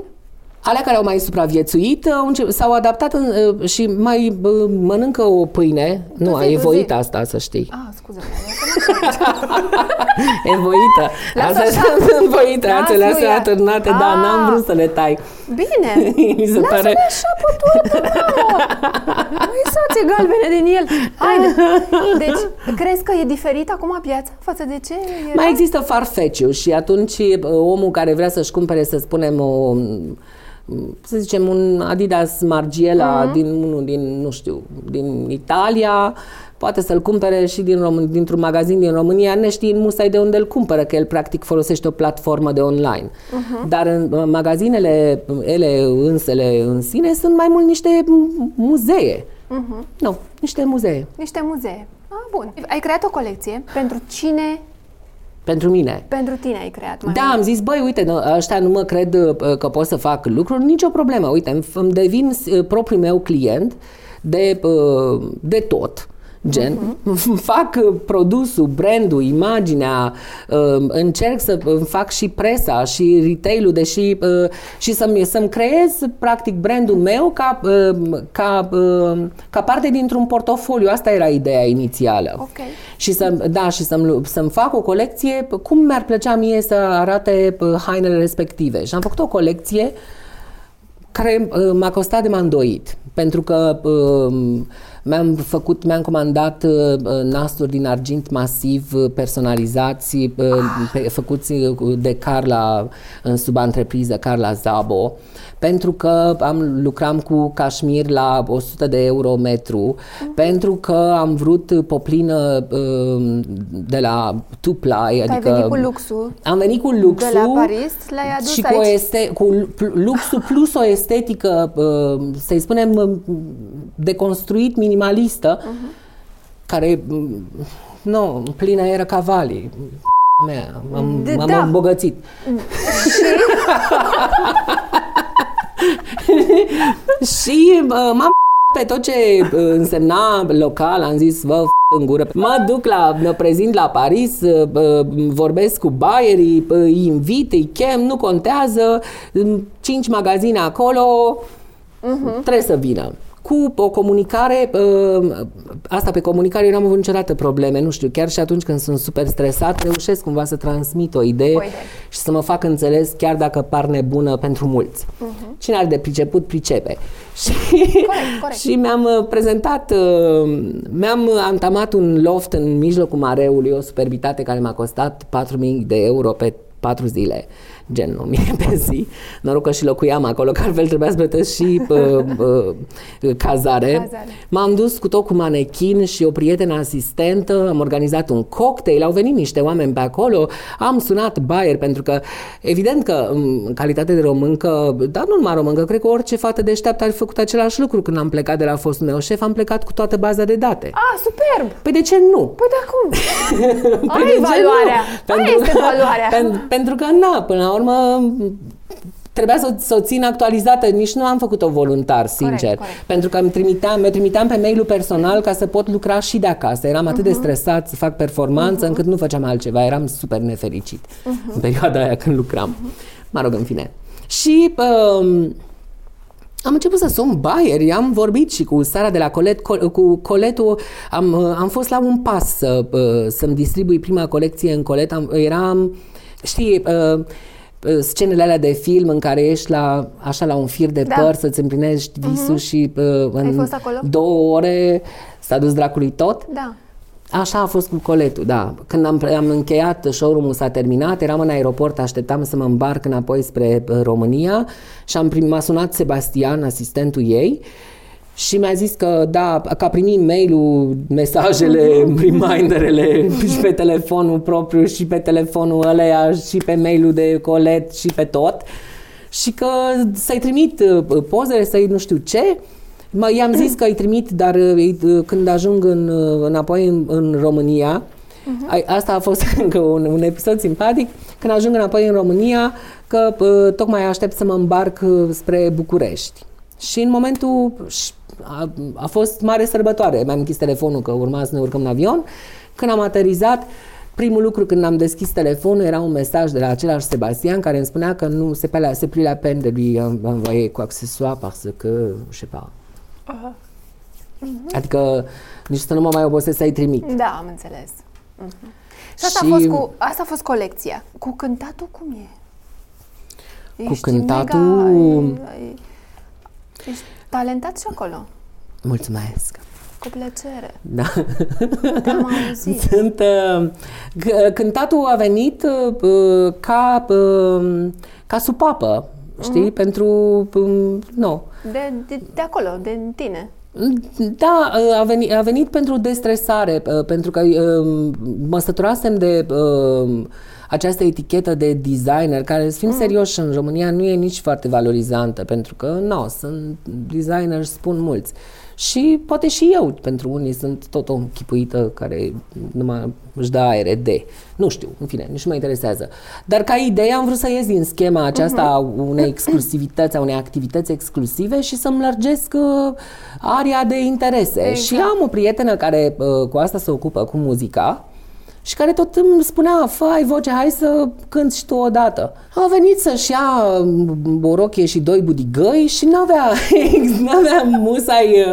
Alea care au mai supraviețuit au înce- s-au adaptat în, și mai mănâncă o pâine. Du-zi, nu, a evoit du-zi. Asta, să știi. Ah, scuze-mă. Evoită. Asta sunt evoită. Ațele astea atârnate, ah. dar n-am vrut să le tai. Bine. Mi se lasă-le pare... așa pe turtă, mamă. Uisați galbene din el. Haide. Deci, crezi că e diferit acum piața față de ce era? Mai există farfeciu și atunci omul care vrea să-și cumpere, să spunem, o... să zicem, un Adidas Margiela mm-hmm. din unul din, nu știu, din Italia, poate să-l cumpere și din Român, dintr-un magazin din România, neștiind musai de unde îl cumpără, că el practic folosește o platformă de online. Uh-huh. Dar în magazinele, ele însele în sine, sunt mai mult niște muzee. Uh-huh. Nu, niște muzee. Niște muzee. Ah, bun. Ai creat o colecție pentru cine... Pentru mine. Pentru tine ai creat. Mai da, mult. Am zis, băi, uite, ăștia nu mă cred că pot să fac lucruri, nicio problemă. Uite, îmi devin propriul meu client de, de tot. Gen, uh-huh. fac produsul, brandul, imaginea, încerc să fac și presa și retail-ul, deși și să-mi, să-mi creez practic brandul meu ca, ca, ca parte dintr-un portofoliu. Asta era ideea inițială. Okay. Și, să, da, și să-mi, să-mi fac o colecție cum mi-ar plăcea mie să arate hainele respective. Și am făcut o colecție care m-a costat de m-am doit, pentru că mi-am făcut, mi-am comandat nasturi din argint masiv personalizați, ah. făcuți de Carla, în subantrepriză Carla Szabo, pentru că am, lucram cu cașmir la o sută de euro metru, mm-hmm. pentru că am vrut poplină de la Tupla, adică... Ai venit cu luxul. Am venit cu luxul. De la Paris l-ai adus și aici. Cu, este, cu luxul plus o estetică, să-i spunem, deconstruit, minimalistă, uh-huh. care, nu, plină era Cavalli. Mea, m-am, de, m-am da. îmbogățit. Și? Și m-am Pe tot ce însemna local, am zis, vă f*** în gură. Mă duc la, mă prezint la Paris, vorbesc cu baierii, îi invit, îi chem, nu contează, cinci magazine acolo, uh-huh. trebuie să vină. Cu o comunicare, asta pe comunicare eu n-am avut niciodată probleme, nu știu, chiar și atunci când sunt super stresat, reușesc cumva să transmit o idee Oide. și să mă fac înțeles, chiar dacă par nebună pentru mulți. Uh-huh. Cine are de priceput, pricepe. Și, corect, corect. Și mi-am prezentat, mi-am antamat un loft în mijlocul Mareului, o superbitate care m-a costat patru mii de euro pe patru zile, gen o mie pe zi. Noroc că și locuiam acolo, că altfel trebuia să plătesc și uh, uh, cazare. cazare. M-am dus cu tot cu manechin și o prietenă asistentă, am organizat un cocktail, au venit niște oameni pe acolo, am sunat baieri, pentru că, evident că în calitate de româncă, dar nu numai româncă, cred că orice fată deșteaptă ar fi făcut același lucru. Când am plecat de la fostul meu șef, am plecat cu toată baza de date. Ah, superb! Păi de ce nu? Păi de acum! Păi de valoarea! Aia este valoarea! Pentru, pentru că, na, până la urmă, trebuia să, să o țin actualizată. Nici nu am făcut-o voluntar, sincer. Corect, corect. Pentru că îmi trimiteam, mi-o trimiteam pe mail-ul personal ca să pot lucra și de acasă. Eram atât uh-huh. de stresat să fac performanță, uh-huh. încât nu făceam altceva. Eram super nefericit uh-huh. în perioada aia când lucram. Uh-huh. Mă rog, în fine. Și uh, am început să sun baieri. Am vorbit și cu Sara de la Colette. Col- cu Colette-ul am, am fost la un pas să, uh, să-mi distribui prima colecție în Colette. Am, eram... Știi... Uh, scenele alea de film în care ești la, așa la un fir de da. păr să-ți împlinești visul uh-huh. și uh, în două ore s-a dus dracului tot. Da. Așa a fost cu Coletul, da. Când am, am încheiat, showroom-ul s-a terminat, eram în aeroport, așteptam să mă îmbarc înapoi spre uh, România și am prim, m-a sunat Sebastian, asistentul ei, și mi-a zis că da, că a primit mail-ul, mesajele, reminderele și pe telefonul propriu și pe telefonul ăla și pe mail-ul de Colette și pe tot, și că să-i trimit pozele, să-i nu știu ce. I-am zis că îi trimit, dar când ajung în, înapoi în, în România, uh-huh. asta a fost încă un, un episod simpatic, când ajung înapoi în România, că tocmai aștept să mă îmbarc spre București. Și în momentul... A, a fost mare sărbătoare. Mi-am închis telefonul că urma să ne urcăm în avion. Când am aterizat, primul lucru când am deschis telefonul era un mesaj de la același Sebastian care îmi spunea că nu se plie, se plie la peine de lui envoyer quoi que ce soit parce que, je sais pas. Uh-huh. Uh-huh. Adică nici să nu mă mai obosesc să-i trimit. Da, am înțeles. Uh-huh. Și asta, și... A fost cu, asta a fost colecția. Cu cântatul cum e? Cu Ești cântatul... Mega... Ești talentat și acolo. Mulțumesc. Cu plăcere. Da. Te-am auzit. Sunt, uh, cântatul a venit uh, ca, uh, ca supapă, știi, mm-hmm. pentru... Um, no. de, de, de acolo, de tine. Da, a venit, a venit pentru destresare, pentru că uh, mă săturasem de... Uh, această etichetă de designer, care, să fim mm. serioși, în România nu e nici foarte valorizantă, pentru că, nu, sunt designeri, spun mulți. Și poate și eu, pentru unii, sunt tot o închipuită care numai își dă aere de. Nu știu, în fine, nici nu mă interesează. Dar ca idee am vrut să ies din schema aceasta a mm-hmm. unei exclusivități, a unei activități exclusive și să-mi lărgesc uh, aria de interese. Exact. Și am o prietenă care uh, cu asta se ocupă, cu muzica, și care tot îmi spunea, fă, ai voce, hai să cânti și tu odată. A venit să-și ia o rochie și doi budigăi și n-avea, n-avea musai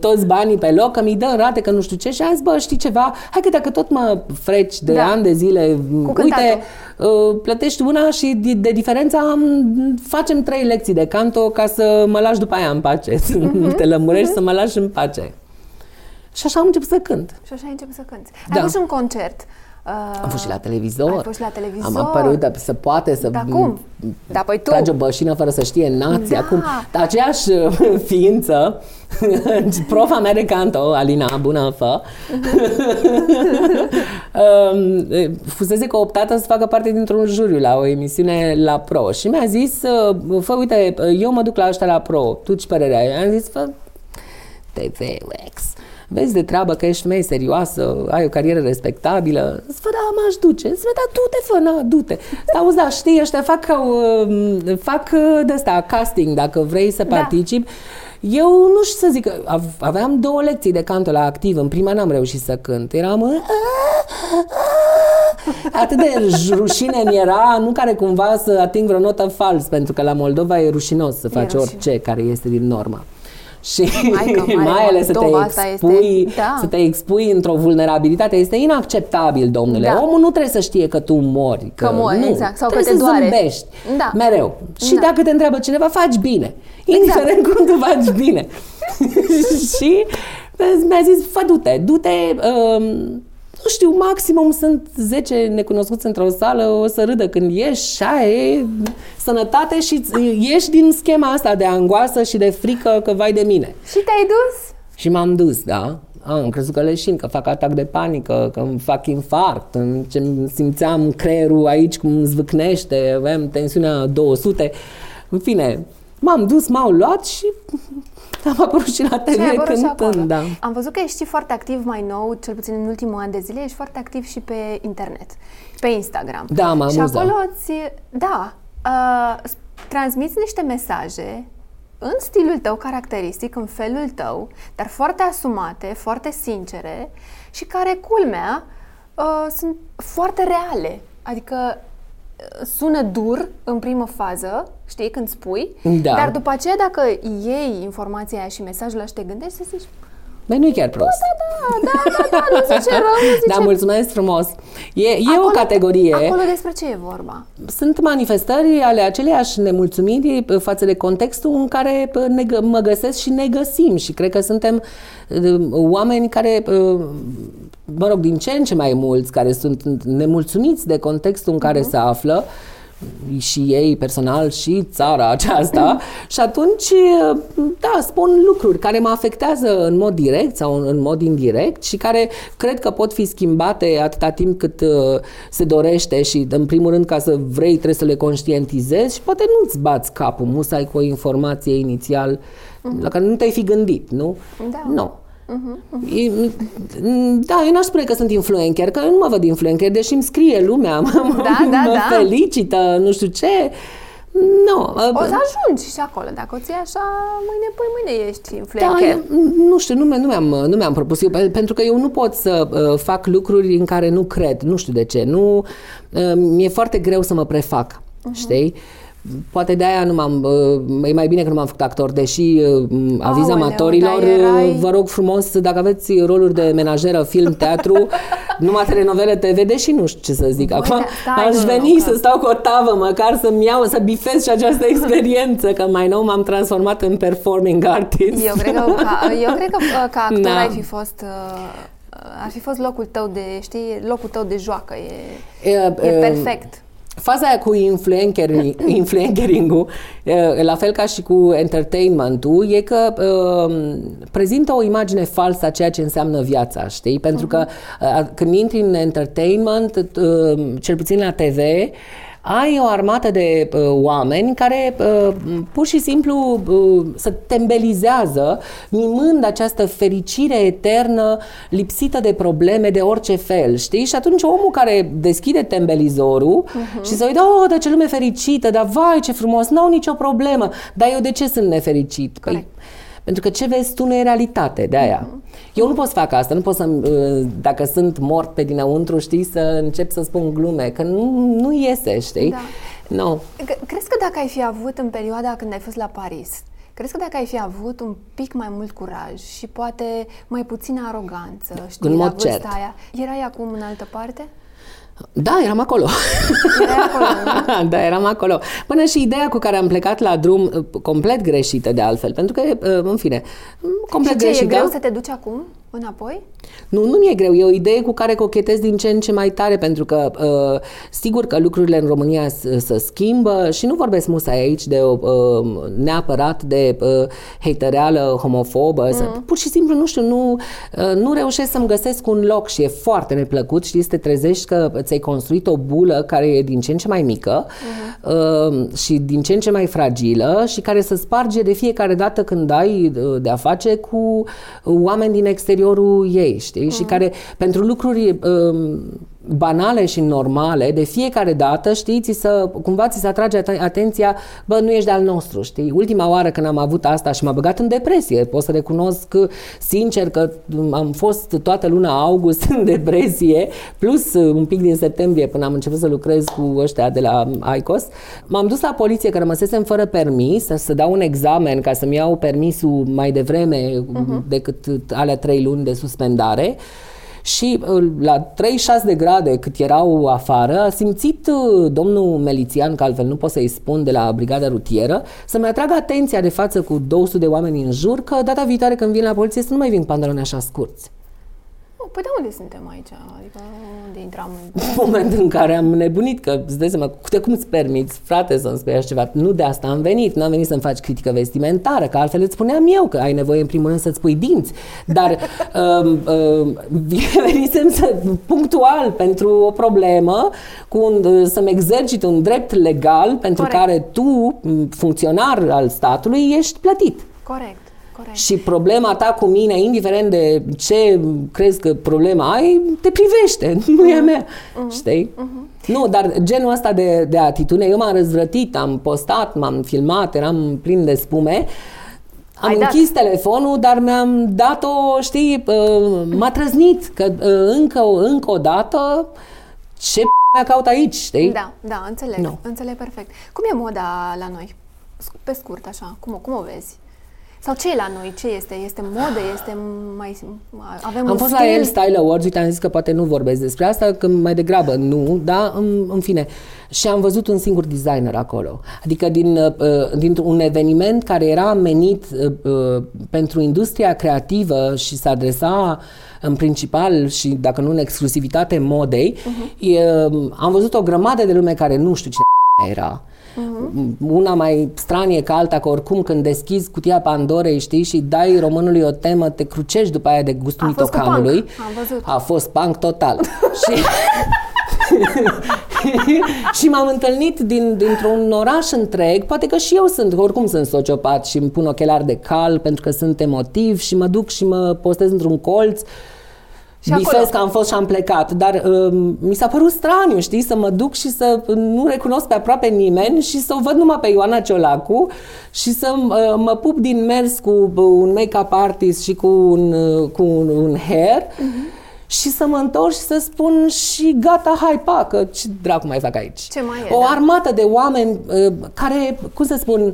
toți banii pe loc, că mi-i dă în rate, că nu știu ce, și a zis, bă, știi ceva, hai că dacă tot mă freci de da. ani de zile, cu uite, uh, plătești una și de, de diferența am, facem trei lecții de canto ca să mă lași după aia în pace, să mm-hmm. te lămurești, mm-hmm. să mă lași în pace. Și așa am început să cânt. Și așa ai început să cânti. Da. Ai fost un concert. Uh, am fost și la televizor. Ai fost la televizor. Am apărut, dar se poate să... Da, cum? Da, păi tu. Tragi o bășină fără să știe nația. Da. Cum? Dar aceeași ființă, profa mea de canto, Alina, bună, fă, fusese cooptată să facă parte dintr-un juriu la o emisiune la Pro. Și mi-a zis, fă, uite, eu mă duc la ăștia la Pro, tu ce părere ai? Am zis, fă, T V X. Vezi de treabă că ești femeie serioasă, ai o carieră respectabilă. Îți fă, da, m-aș duce. Îți fă, da, du-te, fă, na, du-te. Auzi, da, știi, ăștia fac, fac de-asta, casting, dacă vrei să participi. Da. Eu nu știu să zic, aveam două lecții de canto la activ, în prima n-am reușit să cânt, eram atât de rușine mi era, nu care cumva să ating vreo notă fals, pentru că la Moldova e rușinos să faci orice care este din normă. Și mai ales să te expui, este... da. să te expui într-o vulnerabilitate. Este inacceptabil, domnule. Da. Omul nu trebuie să știe că tu mori, că, că mori, nu. Exact. Sau trebuie că te să doare. Zâmbești da. mereu. Și da. dacă te întreabă cineva, faci bine. Indiferent exact. cum tu faci bine. Și mi-a zis, fă, du-te, du-te... Um, nu știu, maximum sunt zece necunoscuți într-o sală, o să râdă când ieși, aia sănătate și ieși din schema asta de angoasă și de frică că vai de mine. Și te-ai dus? Și m-am dus, da. A, am crezut că leșin, că fac atac de panică, că îmi fac infarct, îmi simțeam creierul aici cum zvâcnește, aveam tensiunea două sute. În fine, m-am dus, m-au luat și... am apărut și la T V cântând, da. Am văzut că ești foarte activ mai nou, cel puțin în ultimul an de zile, ești foarte activ și pe internet, pe Instagram. Da, m-am amuzat. Și acolo îți, da, uh, transmiți niște mesaje în stilul tău caracteristic, în felul tău, dar foarte asumate, foarte sincere și care, culmea, uh, sunt foarte reale. Adică sună dur în primă fază, știi, când spui, da. dar după aceea dacă iei informația aia și mesajul ăsta, te gândești să zici... Băi, nu-i chiar prost. Da, da, da, da, da, nu zice rău, nu zice... Da, mulțumesc frumos. E, e acolo, o categorie... Acolo despre ce e vorba? Sunt manifestări ale aceleiași nemulțumiri față de contextul în care ne, mă găsesc și ne găsim și cred că suntem oameni care... mă rog, din ce în ce mai mulți care sunt nemulțumiți de contextul în care uh-huh. se află și ei personal și țara aceasta și atunci, da, spun lucruri care mă afectează în mod direct sau în mod indirect și care cred că pot fi schimbate atâta timp cât uh, se dorește și în primul rând ca să vrei trebuie să le conștientizezi și poate nu-ți bați capul musai cu o informație inițial uh-huh. la care nu te-ai fi gândit, nu? Da. Nu. Uh-huh. Da, eu n-aș spune că sunt influencer, că eu nu mă văd influencer, deși îmi scrie lumea, mă, da, da, mă da. felicită, nu știu ce. No. O să ajungi și acolo, dacă o ții așa, mâine, păi mâine ești influencer. Da, eu, nu știu, nu, nu, mi-am, nu mi-am propus eu, pentru că eu nu pot să uh, fac lucruri în care nu cred, nu știu de ce, nu, uh, mi-e foarte greu să mă prefac, uh-huh. știi? Poate de-aia nu m-am... E mai bine că nu m-am făcut actor, deși aviz amatorilor, erai... vă rog frumos, dacă aveți roluri de menajeră, film, teatru, numai telenovele T V, deși nu știu ce să zic. Acum Bă, stai, aș veni nu, să stau cu o tavă, măcar să-mi iau, să bifez și această experiență, că mai nou m-am transformat în performing artist. Eu cred că ca, eu cred că, ca actor da. ai fi fost... Ar fi fost locul tău de, știi, locul tău de joacă. E, e, e perfect. Faza aia cu influencerii, influenceringul, la fel ca și cu entertainmentul, e că uh, prezintă o imagine falsă a ceea ce înseamnă viața, știi? Pentru că uh, când intri în entertainment, uh, cel puțin la T V, ai o armată de uh, oameni care uh, pur și simplu uh, se tembelizează mimând această fericire eternă lipsită de probleme de orice fel, știi? Și atunci omul care deschide tembelizorul uh-huh. și se uită, oh, dar ce lume fericită, dar vai ce frumos, n-au nicio problemă, dar eu de ce sunt nefericit? Corect. Păi, pentru că ce vezi tu nu e realitate, de aia. Uh-huh. Eu nu pot să fac asta, nu pot să, dacă sunt mort pe dinăuntru, știi, să încep să spun glume, că nu, nu iese, știi? Da. No. Crezi că dacă ai fi avut în perioada când ai fost la Paris, crezi că dacă ai fi avut un pic mai mult curaj și poate mai puțină aroganță, știi, la vârsta cert. aia, erai acum în altă parte? Da, eram acolo. acolo da, eram acolo. Până și ideea cu care am plecat la drum, complet greșită de altfel, pentru că, în fine, complet greșită. Și ce, e greu să te duci acum înapoi? Nu, nu mi-e greu. E o idee cu care cochetez din ce în ce mai tare, pentru că uh, sigur că lucrurile în România se, se schimbă și nu vorbesc musai aici de uh, neapărat de uh, hatereală homofobă. Mm. Să, pur și simplu, nu știu, nu, uh, nu reușesc să-mi găsesc un loc și e foarte neplăcut, știi, să te trezești că ți-ai construit o bulă care e din ce în ce mai mică mm. uh, și din ce în ce mai fragilă și care se sparge de fiecare dată când ai de-a face cu oameni din exterior ei, știi? Mm. Și care pentru lucruri um, banale și normale, de fiecare dată, știi, ți să, cumva ți se atrage atenția, bă, nu ești de al nostru, știi? Ultima oară când am avut asta și m-a băgat în depresie, pot să recunosc sincer că am fost toată luna august în depresie, plus un pic din septembrie până am început să lucrez cu ăștia de la I C O S. M-am dus la poliție că rămăsesem fără permis, să dau un examen ca să-mi iau permisul mai devreme uh-huh. decât alea trei luni de suspendare. Și la treizeci și șase de grade cât erau afară, a simțit domnul milițian, că altfel nu pot să-i spun, de la brigada rutieră, să-mi atragă atenția de față cu două sute de oameni în jur, că data viitoare când vin la poliție să nu mai vin pantaloni așa scurți. Păi de unde suntem aici? Adică unde intram? În momentul în care am nebunit, că îți dai seama, de cum îți permiți, frate, să-mi spui așa ceva? Nu de asta am venit, n-am venit să-mi faci critică vestimentară, că altfel îți spuneam eu că ai nevoie în primul rând să-ți pui dinți, dar um, um, venisem să, punctual pentru o problemă, cu un, să-mi exercit un drept legal pentru Corect. Care tu, funcționar al statului, ești plătit. Corect. Corect. Și problema ta cu mine, indiferent de ce crezi că problema ai, te privește, nu uh-huh. e a mea, uh-huh. știi? Uh-huh. Nu, dar genul ăsta de, de atitudine, eu m-am răzvrătit, am postat, m-am filmat, eram plin de spume, am Ai închis dat. telefonul, dar mi-am dat-o, știi, m-a trăznit, că încă, încă o dată, ce p***a caut aici, știi? Da, da, înțeleg, no. înțeleg perfect. Cum e moda la noi? Pe scurt, așa, cum, cum o vezi? Sau ce e la noi? Ce este? Este modă? Este mai... Avem Am un fost stil? La Elle Style Awards, uite, am zis că poate nu vorbesc despre asta, că mai degrabă nu, da? În, în fine. Și am văzut un singur designer acolo. Adică din, dintr-un eveniment care era menit pentru industria creativă și se adresa în principal și, dacă nu, în exclusivitate modei, uh-huh. am văzut o grămadă de lume care nu știu cine era. Una mai stranie ca alta, că oricum când deschizi cutia Pandorei, știi, și dai românului o temă, te crucești după aia de gustul mitocanului. A fost punk total. și... și m-am întâlnit din, dintr-un oraș întreg, poate că și eu sunt, oricum sunt sociopat și îmi pun ochelari de cal pentru că sunt emotiv și mă duc și mă postez într-un colț. Bifez că am fost și am plecat, dar uh, mi s-a părut straniu, știi, să mă duc și să nu recunosc pe aproape nimeni și să o văd numai pe Ioana Ciolacu și să uh, mă pup din mers cu un make-up artist și cu un, uh, cu un, un hair uh-huh. și să mă întorc și să spun și gata, hai, pa, că ce dracu mai fac aici? Ce mai e, o da? Armată de oameni uh, care, cum să spun,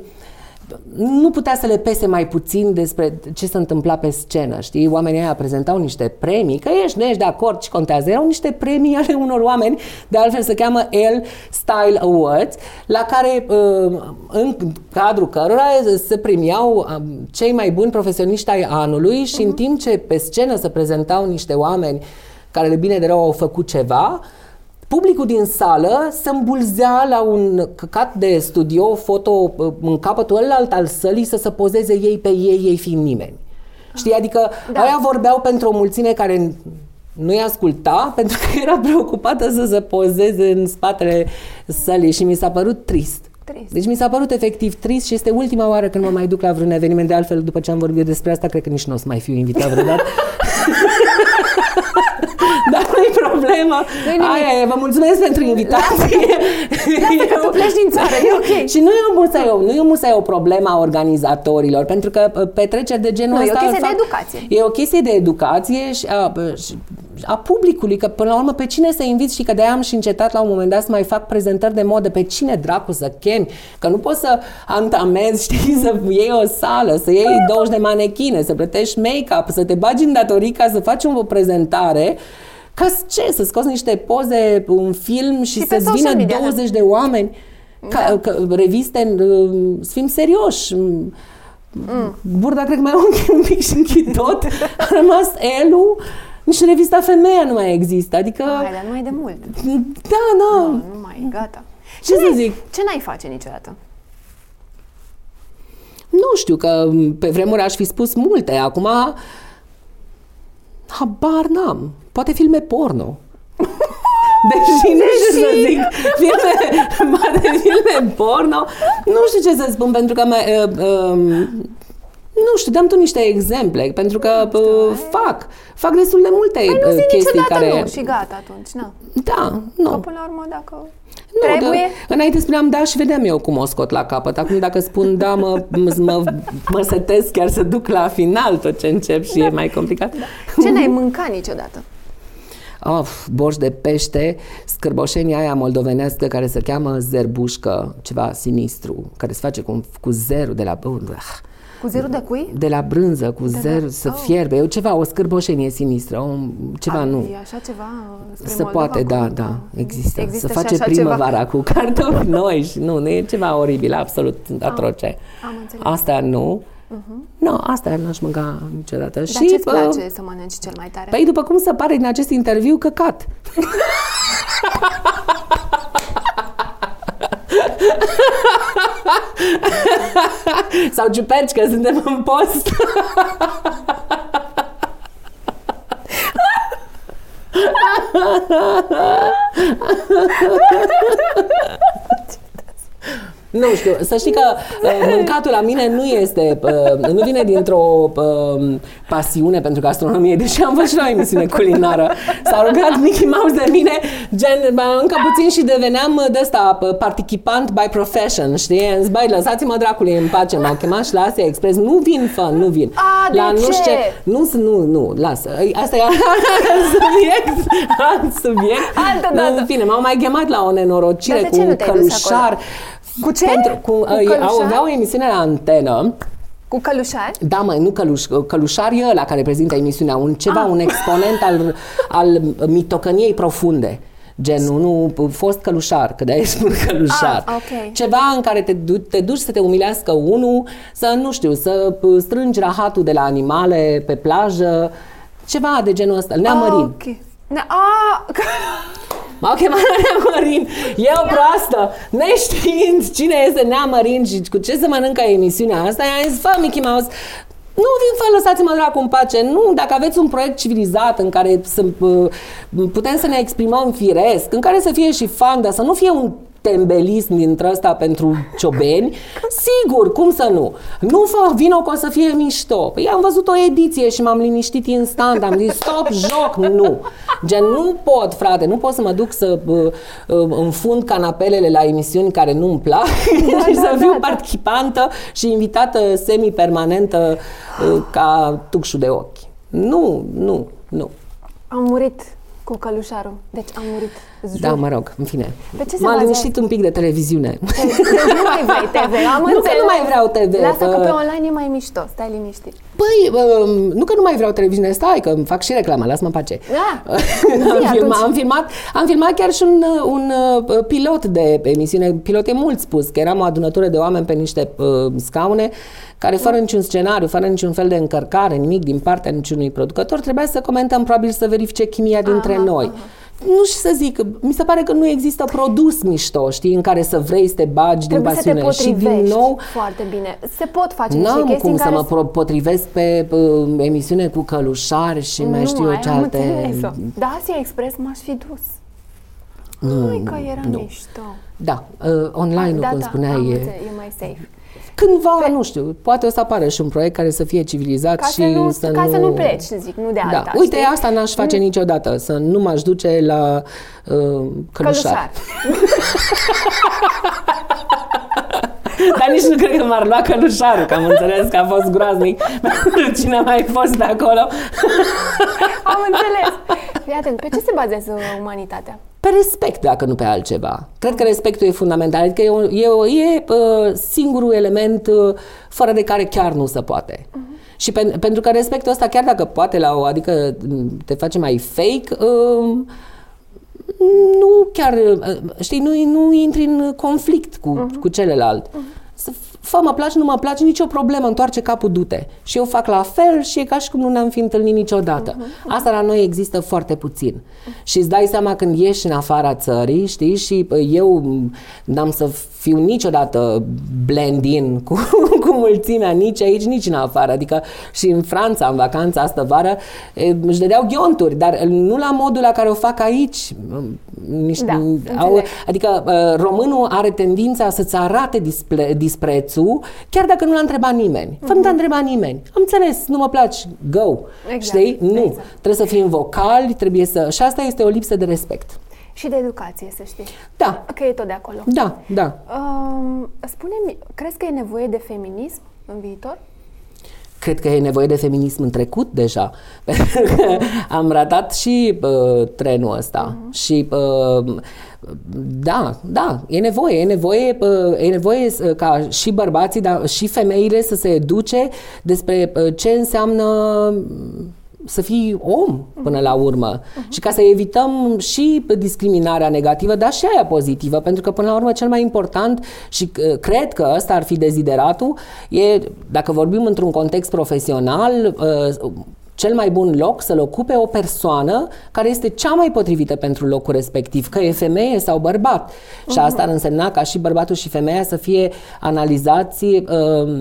nu putea să le pese mai puțin despre ce se întâmpla pe scenă, știi? Oamenii aia prezentau niște premii, că ești, nu ești de acord, ce contează? Erau niște premii ale unor oameni, de altfel se cheamă Elle Style Awards, la care, în cadrul cărora se premiau cei mai buni profesioniști ai anului și uh-huh. în timp ce pe scenă se prezentau niște oameni care de bine de rău au făcut ceva, publicul din sală se îmbulzea la un căcat de studio foto în capătul ălalt al sălii să se pozeze ei pe ei, ei fiind nimeni. Știi? Adică da. Aia vorbeau pentru o mulțime care nu-i asculta pentru că era preocupată să se pozeze în spatele sălii și mi s-a părut trist. Trist. Deci mi s-a părut efectiv trist și este ultima oară când mă mai duc la vreun eveniment, de altfel după ce am vorbit despre asta, cred că nici nu o să mai fiu invitat vreodată. Dar nu-i problema. Aia e, vă mulțumesc pentru invitație. Lasă că tu pleci din țară, e ok. Și nu e o musai, nu e o musai o problemă a organizatorilor, pentru că petreceri de genul ăsta... Nu, e o chestie de educație. E o chestie de educație și a, și a publicului, că până la urmă pe cine să inviți și că de-aia am și încetat la un moment dat să mai fac prezentări de modă, pe cine dracu să chemi, că nu poți să antamezi, știi, să iei o sală, să iei douăzeci de manechine, să plătești make-up, să te bagi în datorii ca să faci o prezentare. Ca ce? Să scoți niște poze, un film și, și să-ți vină media, douăzeci de oameni ca, da. Ca, reviste, să fim serioși. Mm. Burda, cred că mai un pic și închid tot. A rămas Elu, nici revista Femeia nu mai există. Adică... Hai, dar nu e de mult. Da, da. No, nu mai, gata. Ce, ce să zic? Ce n-ai face niciodată? Nu știu, că pe vremuri aș fi spus multe. Acum... Habar n-am. Poate filme porno. Deși, nu știu ce să zic, filme, poate filme porno, nu știu ce să spun, pentru că mai, uh, uh, Nu știu, dăm tu niște exemple, pentru că știu, uh, fac, fac destul de multe păi nu zi chestii care... nu, și gata atunci, na. Da, nu. Că până la urmă, dacă... Nu, trebuie? Dă, înainte spuneam da și vedeam eu cum o scot la capăt. Acum dacă spun da, mă, mă, mă setez chiar să duc la final tot ce încep și da. E mai complicat. Da. Ce n-ai mâncat niciodată? Of, borș de pește, scârboșenia aia moldovenească care se cheamă zerbușcă, ceva sinistru, care se face cu, cu zerul de la... Cu zerul de cui? De la brânză, cu de zer, la... să oh. fierbe. Eu ceva, o scârboșenie sinistră, o, ceva A, nu. E așa ceva? Se poate, da, cu... da, există. există. Se face primăvara ceva. Cu cartofi noi și nu, nu e ceva oribil, absolut atroce. Am, am Asta nu. Uh-huh. Nu, no, asta n-aș mânca niciodată. Dar și, ce-ți bă, place să mănânci cel mai tare? Păi după cum se pare din acest interviu, căcat. Sau ciuperci, că suntem în post. Nu știu, să știi că uh, mâncatul la mine nu este, uh, nu vine dintr-o uh, pasiune pentru gastronomie, deși am văzut și la o emisiune culinară. S-a rugat Mickey Mouse de mine, gen, încă puțin și deveneam de ăsta, participant by profession, știi? Îmi zbai, lăsați-mă dracului în pace, m-au chemat și la Asia Express, nu vin fan, nu vin. A, de la ce? Nu știu ce, nu, nu, nu, lasă, asta e alt subiect, alt subiect. Altă dată. În fine, m-au mai chemat la o nenorocire cu un călușar. Cu ce? Pentru, cu, cu uh, aveau o emisiune la Antenă. Cu călușari? Da, măi, nu căluș, călușari e ăla care prezintă emisiunea, un ceva, ah. un exponent al, al mitocăniei profunde. Genul, nu, fost călușar, că de-aia spun călușar. Ah, okay. Ceva în care te, du- te duci să te umilească unul, să, nu știu, să strângi rahatul de la animale pe plajă, ceva de genul ăsta. Neamărin. Ah, okay. Ne- ah. M-au chemat Neamărin, e o proastă, neștiind cine este Neamărin și cu ce se mănâncă emisiunea asta, i-am zis, fă Mickey Mouse, nu vin fă, lăsați-mă dracu în pace, nu, dacă aveți un proiect civilizat în care să, putem să ne exprimăm firesc, în care să fie și fan, dar să nu fie un tembelism dintr-ăsta pentru ciobeni, sigur, cum să nu? Nu fă, vino că o să fie mișto. Păi am văzut o ediție și m-am liniștit instant, am zis stop, joc, nu. Gen, nu pot, frate, nu pot să mă duc să uh, uh, înfund canapelele la emisiuni care nu-mi plac da, și da, să fiu da, participantă da. și invitată semi-permanentă uh, ca tucșul de ochi. Nu, nu, nu. Am murit. Cu călușarul. Deci am murit. Jur. Da, mă rog, în fine. M-a liniștit un pic de televiziune. Nu mai vrei T V, am înțeles. Nu că nu mai vreau T V. Lasă că pe online e mai mișto, stai liniștit. Păi, nu că nu mai vreau televiziune, stai că îmi fac și reclamă, las-mă în pace. Da, am, filmat, am, filmat, am filmat chiar și un, un pilot de emisiune, pilot e mult spus, că eram o adunătură de oameni pe niște uh, scaune care fără niciun scenariu, fără niciun fel de încărcare, nimic din partea niciunui producător, trebuia să comentăm, probabil să verifice chimia dintre aha, noi. Aha. Nu știu să zic, mi se pare că nu există produs mișto, știi, în care să vrei să te bagi trebuie din pasiune. Și din nou, foarte bine. Se pot face niște chestii cum în care... să mă potrivesc pe uh, emisiune cu călușari și nu, mai știu eu ce alte... Da, Asia Express m-aș fi dus. Nu, nu că era nu. Mișto. Da, uh, online-ul, da, cum da, spuneai, e... e mai safe. Cândva, pe... nu știu, poate o să apară și un proiect care să fie civilizat ca și să nu... Să ca nu... să nu pleci, zic, nu de alta. Da. Uite, știi? Asta n-aș face mm. niciodată, să nu m-aș duce la uh, călușar. Călușar. Dar nici nu cred că m-ar lua călușarul, că am înțeles că a fost groaznic. Cine a mai fost de acolo? Am înțeles. Fii atent, pe ce se bazează umanitatea? Pe respect, dacă nu pe altceva. Cred că respectul e fundamental, adică e, e, e singurul element fără de care chiar nu se poate. Uh-huh. Și pe, pentru că respectul ăsta, chiar dacă poate la o, adică te face mai fake, um, nu chiar, știi, nu, nu intri în conflict cu, uh-huh. cu celălalt. Uh-huh. Fă, mă place, nu mă place, nicio problemă, întoarce capul, du-te. Și eu fac la fel și e ca și cum nu ne-am fi întâlnit niciodată. Uh-huh. Asta la noi există foarte puțin. Uh-huh. Și îți dai seama când ieși în afara țării, știi, și eu n-am să fiu niciodată blend-in cu, cu mulțimea, nici aici, nici în afară. Adică și în Franța, în vacanța astă vară, își dădeau ghionturi, dar nu la modul la care o fac aici. Nici, da, au, adică românul are tendința să-ți arate disple, disprețul tu, chiar dacă nu l-a întrebat nimeni. Mm-hmm. Fă-mi te-a întrebat nimeni. Am înțeles, nu mă placi, go. Exact. Știi? Nu. Exact. Trebuie să fim vocali, trebuie să... Și asta este o lipsă de respect. Și de educație, să știi. Da. Că e tot de acolo. Da, da. Uh, spune-mi, crezi că e nevoie de feminism în viitor? Cred că e nevoie de feminism în trecut deja. Am ratat și uh, trenul ăsta. Uh-huh. Și uh, da, da, e nevoie, e nevoie, uh, e nevoie ca și bărbații, dar și femeile să se educe despre ce înseamnă să fii om până la urmă. Uh-huh. Și ca să evităm și discriminarea negativă, dar și aia pozitivă, pentru că până la urmă cel mai important, și cred că ăsta ar fi dezideratul, e, dacă vorbim într-un context profesional, cel mai bun loc să-l ocupe o persoană care este cea mai potrivită pentru locul respectiv, că e femeie sau bărbat. Uh-huh. Și asta ar însemna ca și bărbatul și femeia să fie analizați uh,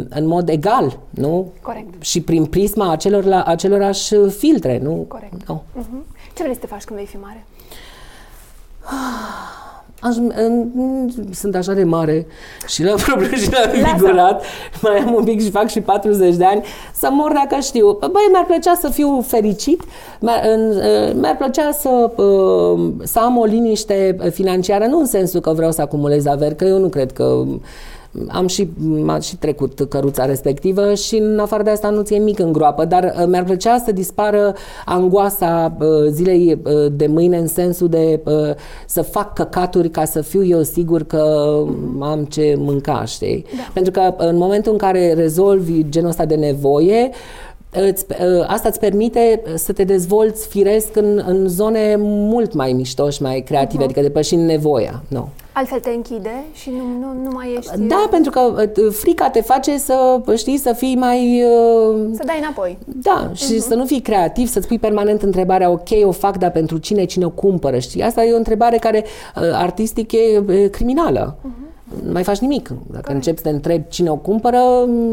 în mod egal, nu? Corect. Și prin prisma acelor la, acelorași filtre, nu? Corect. No. Uh-huh. Ce vrei să te faci când vei fi mare? Aș, sunt așa de mare și la propriu și la figurat, mai am un pic și fac și patruzeci de ani, să mor dacă știu. Băi, mi-ar plăcea să fiu fericit, mi-ar plăcea să, să am o liniște financiară, nu în sensul că vreau să acumulez averi, că eu nu cred că... Am și, m-a și trecut căruța respectivă și în afară de asta nu ți-e mic în groapă, dar mi-ar plăcea să dispară angoasa zilei de mâine în sensul de să fac căcaturi ca să fiu eu sigur că am ce mânca, știi? Da. Pentru că în momentul în care rezolvi genul ăsta de nevoie, Îți, asta îți permite să te dezvolți firesc în, în zone mult mai mișto și mai creative, uh-huh. adică depășind nevoia. No. Altfel te închide și nu, nu, nu mai ești... Da, eu... pentru că frica te face să, știi, să fii mai... Să dai înapoi. Da, și uh-huh. să nu fii creativ, să-ți pui permanent întrebarea, ok, o fac, dar pentru cine, cine o cumpără, știi? Asta e o întrebare care artistic e criminală. Uh-huh. Nu mai faci nimic. Dacă Correct. Începi să te întrebi cine o cumpără,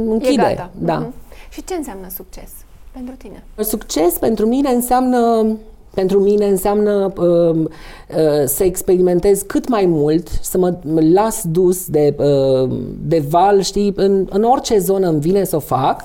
închide. E gata. Da. Uh-huh. Și ce înseamnă succes pentru tine? Succes pentru mine înseamnă, pentru mine înseamnă uh, uh, să experimentez cât mai mult, să mă las dus de, uh, de val, știi, în, în orice zonă îmi vine să o fac.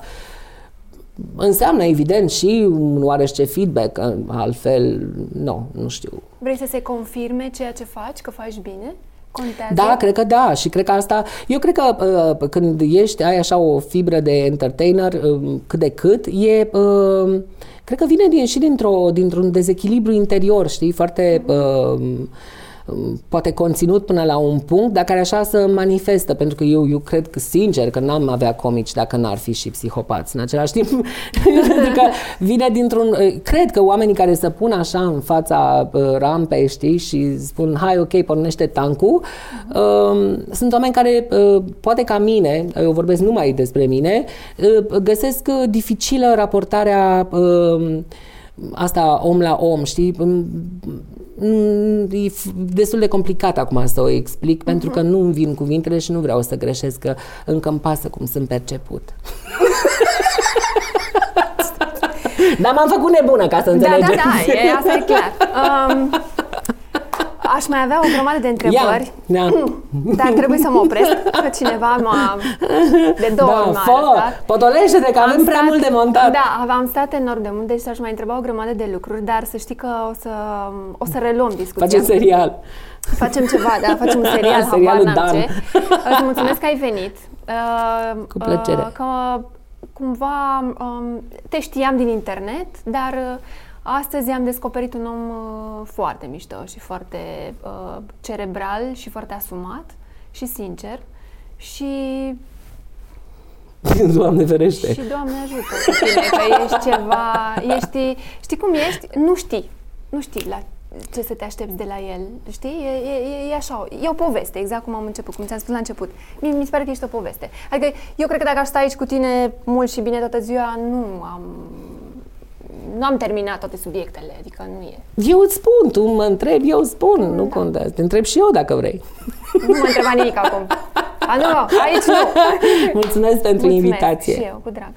Înseamnă, evident, și oareși ce feedback, altfel, nu, nu știu. Vrei să se confirme ceea ce faci, că faci bine? Contează? Da, cred că da și cred că asta, eu cred că uh, când ești, ai așa o fibră de entertainer, uh, cât de cât, e, uh, cred că vine din, și dintr-o, dintr-un dezechilibru interior, știi, foarte, uh, poate conținut până la un punct, dar care așa se manifestă, pentru că eu, eu cred că, sincer, că n-am avea comici dacă n-ar fi și psihopați în același timp, pentru că vine dintr-un, cred că oamenii care se pun așa în fața rampei, știi, și spun, hai, ok, pornește tancul, uh-huh. uh, sunt oameni care, uh, poate ca mine, eu vorbesc numai despre mine, uh, găsesc uh, dificilă raportarea uh, asta om la om, știi? E destul de complicat acum să o explic, uh-huh. pentru că nu-mi vin cuvintele și nu vreau să greșesc, că încă îmi pasă cum sunt perceput. Dar m-am făcut nebună, ca să înțelegeți. Da, da, da, e, asta e clar. Um, aș mai avea o grămadă de întrebări, ia, ia. Dar trebuie să mă opresc, că cineva m-a... de două da, ori m-a potolește-te, că am avem stat, prea mult de montat. Da, am stat enorm de mult, deci aș mai întreba o grămadă de lucruri, dar să știi că o să, o să reluăm discuția. Facem serial. Facem ceva, da, facem un serial, serialul Dan. Îți mulțumesc că ai venit. Cu plăcere. Că cumva te știam din internet, dar... Astăzi am descoperit un om uh, foarte mișto și foarte uh, cerebral și foarte asumat și sincer și... Doamne ferește! Și Doamne ajută cu tine, că ești ceva... Ești, știi cum ești? Nu știi. Nu știi la ce să te aștepți de la el. Știi? E, e, e așa. E o poveste, exact cum am început, cum ți-am spus la început. Mi, mi se pare că ești o poveste. Adică eu cred că dacă aș sta aici cu tine mult și bine toată ziua, nu am... Nu am terminat toate subiectele, adică nu e. Eu îți spun, tu mă întrebi, eu spun, mm, nu da. Contează. Te întreb și eu dacă vrei. Nu mă întreba nimic acum. A, nu, aici nu. Mulțumesc pentru Mulțumesc invitație. Și eu, cu drag.